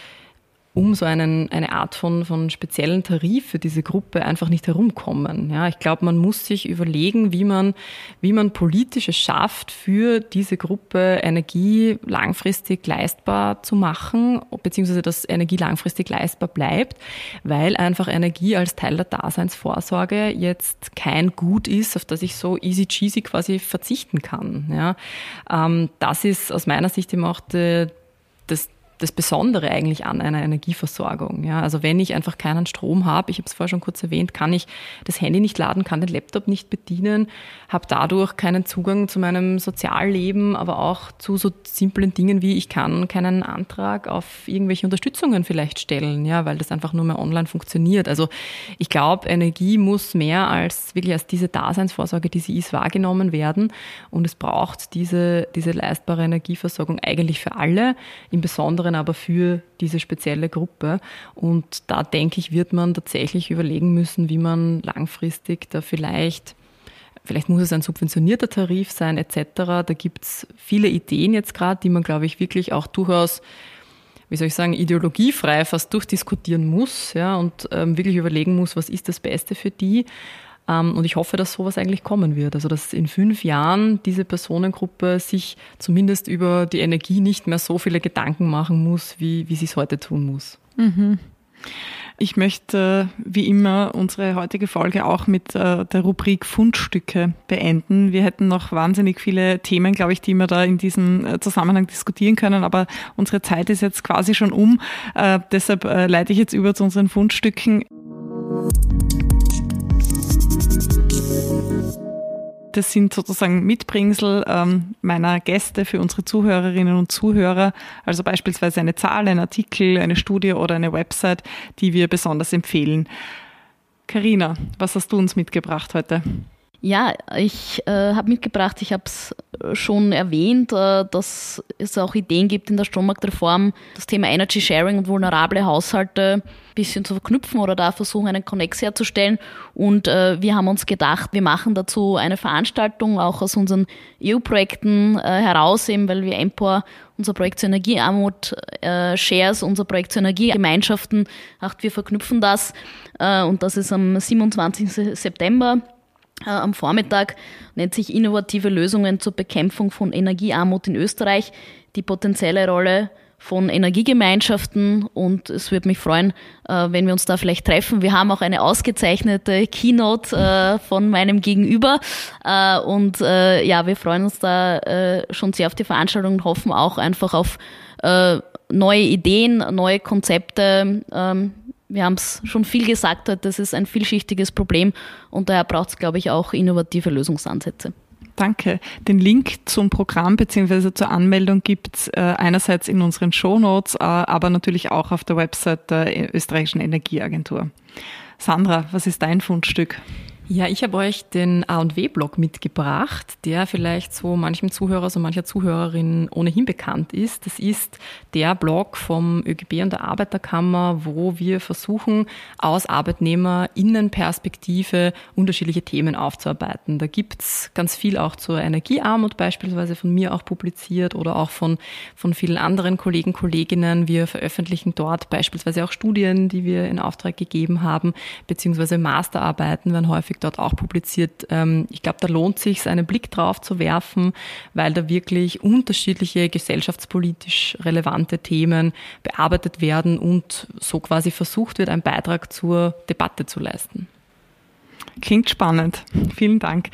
um so eine Art von speziellen Tarif für diese Gruppe einfach nicht herumkommen. Ja, ich glaube, man muss sich überlegen, wie man politisch es schafft, für diese Gruppe Energie langfristig leistbar zu machen, beziehungsweise dass Energie langfristig leistbar bleibt, weil einfach Energie als Teil der Daseinsvorsorge jetzt kein Gut ist, auf das ich so easy cheesy quasi verzichten kann. Ja, das ist aus meiner Sicht eben auch das Besondere eigentlich an einer Energieversorgung. Ja, also wenn ich einfach keinen Strom habe, ich habe es vorher schon kurz erwähnt, kann ich das Handy nicht laden, kann den Laptop nicht bedienen, habe dadurch keinen Zugang zu meinem Sozialleben, aber auch zu so simplen Dingen wie, ich kann keinen Antrag auf irgendwelche Unterstützungen vielleicht stellen, ja, weil das einfach nur mehr online funktioniert. Also ich glaube, Energie muss mehr als diese Daseinsvorsorge, die sie ist, wahrgenommen werden, und es braucht diese leistbare Energieversorgung eigentlich für alle, im Besonderen sondern aber für diese spezielle Gruppe. Und da denke ich, wird man tatsächlich überlegen müssen, wie man langfristig da vielleicht muss es ein subventionierter Tarif sein etc. Da gibt es viele Ideen jetzt gerade, die man, glaube ich, wirklich auch durchaus, ideologiefrei fast durchdiskutieren muss, ja, und wirklich überlegen muss, was ist das Beste für die. Und ich hoffe, dass sowas eigentlich kommen wird. Also, dass in 5 Jahren diese Personengruppe sich zumindest über die Energie nicht mehr so viele Gedanken machen muss, wie sie es heute tun muss. Mhm. Ich möchte wie immer unsere heutige Folge auch mit der Rubrik Fundstücke beenden. Wir hätten noch wahnsinnig viele Themen, glaube ich, die wir da in diesem Zusammenhang diskutieren können, aber unsere Zeit ist jetzt quasi schon um. Deshalb leite ich jetzt über zu unseren Fundstücken. Das sind sozusagen Mitbringsel meiner Gäste für unsere Zuhörerinnen und Zuhörer, also beispielsweise eine Zahl, ein Artikel, eine Studie oder eine Website, die wir besonders empfehlen. Karina, was hast du uns mitgebracht heute? Ja, ich habe mitgebracht, ich habe es schon erwähnt, dass es auch Ideen gibt in der Strommarktreform, das Thema Energy Sharing und vulnerable Haushalte ein bisschen zu verknüpfen oder da versuchen, einen Konnex herzustellen. Und wir haben uns gedacht, wir machen dazu eine Veranstaltung, auch aus unseren EU-Projekten heraus, eben weil wir ENPOR, unser Projekt zur Energiearmut, Shares, unser Projekt zur Energiegemeinschaften, wir verknüpfen das. Und das ist am 27. September. Am Vormittag, nennt sich Innovative Lösungen zur Bekämpfung von Energiearmut in Österreich, die potenzielle Rolle von Energiegemeinschaften, und es würde mich freuen, wenn wir uns da vielleicht treffen. Wir haben auch eine ausgezeichnete Keynote von meinem Gegenüber und ja, wir freuen uns da schon sehr auf die Veranstaltung und hoffen auch einfach auf neue Ideen, neue Konzepte. Wir haben es schon viel gesagt heute, das ist ein vielschichtiges Problem und daher braucht es, glaube ich, auch innovative Lösungsansätze. Danke. Den Link zum Programm bzw. zur Anmeldung gibt es einerseits in unseren Shownotes, aber natürlich auch auf der Website der österreichischen Energieagentur. Sandra, was ist dein Fundstück? Ja, ich habe euch den A&W Blog mitgebracht, der vielleicht so manchem Zuhörer, so mancher Zuhörerin ohnehin bekannt ist. Das ist der Blog vom ÖGB und der Arbeiterkammer, wo wir versuchen, aus ArbeitnehmerInnenperspektive unterschiedliche Themen aufzuarbeiten. Da gibt's ganz viel auch zur Energiearmut, beispielsweise von mir auch publiziert oder auch von vielen anderen Kollegen, Kolleginnen. Wir veröffentlichen dort beispielsweise auch Studien, die wir in Auftrag gegeben haben, beziehungsweise Masterarbeiten werden häufig dort auch publiziert. Ich glaube, da lohnt es sich, einen Blick drauf zu werfen, weil da wirklich unterschiedliche gesellschaftspolitisch relevante Themen bearbeitet werden und so quasi versucht wird, einen Beitrag zur Debatte zu leisten. Klingt spannend. Vielen Dank.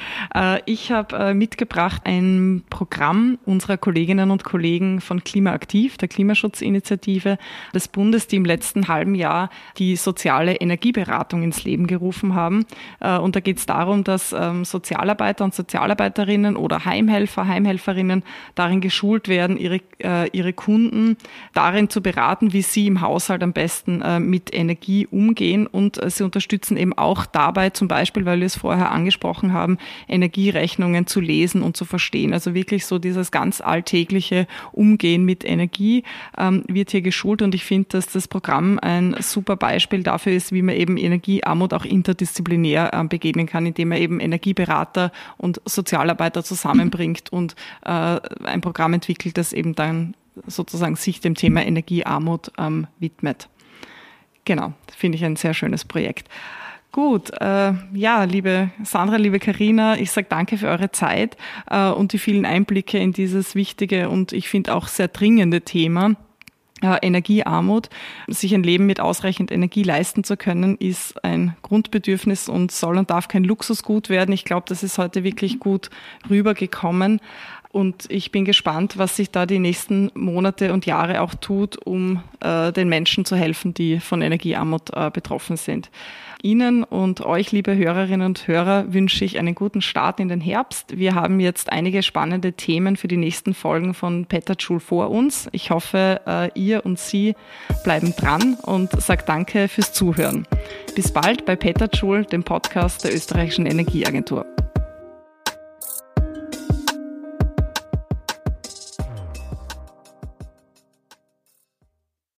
Ich habe mitgebracht ein Programm unserer Kolleginnen und Kollegen von Klimaaktiv, der Klimaschutzinitiative des Bundes, die im letzten halben Jahr die soziale Energieberatung ins Leben gerufen haben. Und da geht es darum, dass Sozialarbeiter und Sozialarbeiterinnen oder Heimhelfer, Heimhelferinnen darin geschult werden, ihre Kunden darin zu beraten, wie sie im Haushalt am besten mit Energie umgehen. Und sie unterstützen eben auch dabei, zum Beispiel, weil wir es vorher angesprochen haben, Energierechnungen zu lesen und zu verstehen. Also wirklich so dieses ganz alltägliche Umgehen mit Energie wird hier geschult, und ich finde, dass das Programm ein super Beispiel dafür ist, wie man eben Energiearmut auch interdisziplinär begegnen kann, indem man eben Energieberater und Sozialarbeiter zusammenbringt und ein Programm entwickelt, das eben dann sozusagen sich dem Thema Energiearmut widmet. Genau, finde ich ein sehr schönes Projekt. Gut, ja, liebe Sandra, liebe Karina, ich sage danke für eure Zeit und die vielen Einblicke in dieses wichtige und ich finde auch sehr dringende Thema. Energiearmut, sich ein Leben mit ausreichend Energie leisten zu können, ist ein Grundbedürfnis und soll und darf kein Luxusgut werden. Ich glaube, das ist heute wirklich gut rübergekommen. Und ich bin gespannt, was sich da die nächsten Monate und Jahre auch tut, um den Menschen zu helfen, die von Energiearmut betroffen sind. Ihnen und euch, liebe Hörerinnen und Hörer, wünsche ich einen guten Start in den Herbst. Wir haben jetzt einige spannende Themen für die nächsten Folgen von Petterschul vor uns. Ich hoffe, ihr und Sie bleiben dran und sage danke fürs Zuhören. Bis bald bei Petterschul, dem Podcast der österreichischen Energieagentur.